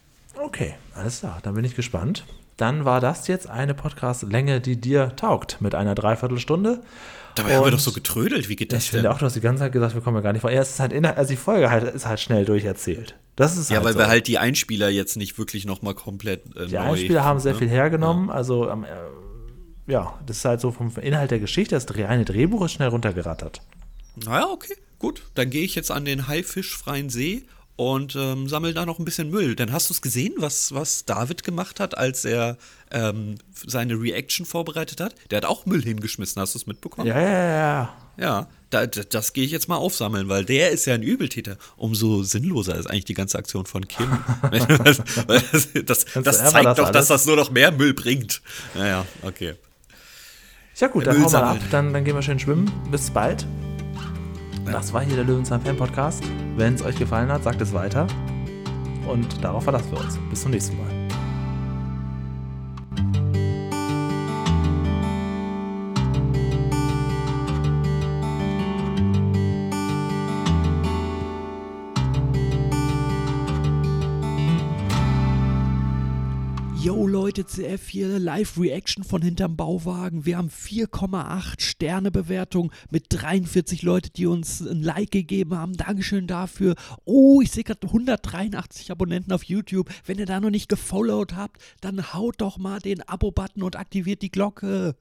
Okay, alles klar. Dann bin ich gespannt. Dann war das jetzt eine Podcast-Länge, die dir taugt, mit einer Dreiviertelstunde. Dabei haben wir doch so getrödelt, wie geht das denn? Ich finde auch, du hast die ganze Zeit gesagt, wir kommen ja gar nicht vor. Ja, es ist halt die Folge ist halt schnell durcherzählt. Das ist halt weil wir halt die Einspieler jetzt nicht wirklich nochmal komplett die neu... Die Einspieler haben sehr viel hergenommen, also das ist halt so vom Inhalt der Geschichte, das reine Drehbuch ist schnell runtergerattert. Naja, okay, gut. Dann gehe ich jetzt an den haifischfreien See und sammel da noch ein bisschen Müll. Dann hast du es gesehen, was David gemacht hat, als er seine Reaction vorbereitet hat? Der hat auch Müll hingeschmissen, hast du es mitbekommen? Ja. Ja, das gehe ich jetzt mal aufsammeln, weil der ist ja ein Übeltäter. Umso sinnloser ist eigentlich die ganze Aktion von Kim. das zeigt doch, dass das nur noch mehr Müll bringt. Naja, okay. Ja gut, dann hauen wir ab, dann gehen wir schön schwimmen. Bis bald. Das war hier der Löwenzahn-Fan-Podcast. Wenn es euch gefallen hat, sagt es weiter. Und darauf verlassen wir uns. Bis zum nächsten Mal. Yo Leute, CF hier, Live-Reaction von hinterm Bauwagen. Wir haben 4,8 Sterne-Bewertung mit 43 Leute, die uns ein Like gegeben haben. Dankeschön dafür. Oh, ich sehe gerade 183 Abonnenten auf YouTube. Wenn ihr da noch nicht gefollowt habt, dann haut doch mal den Abo-Button und aktiviert die Glocke.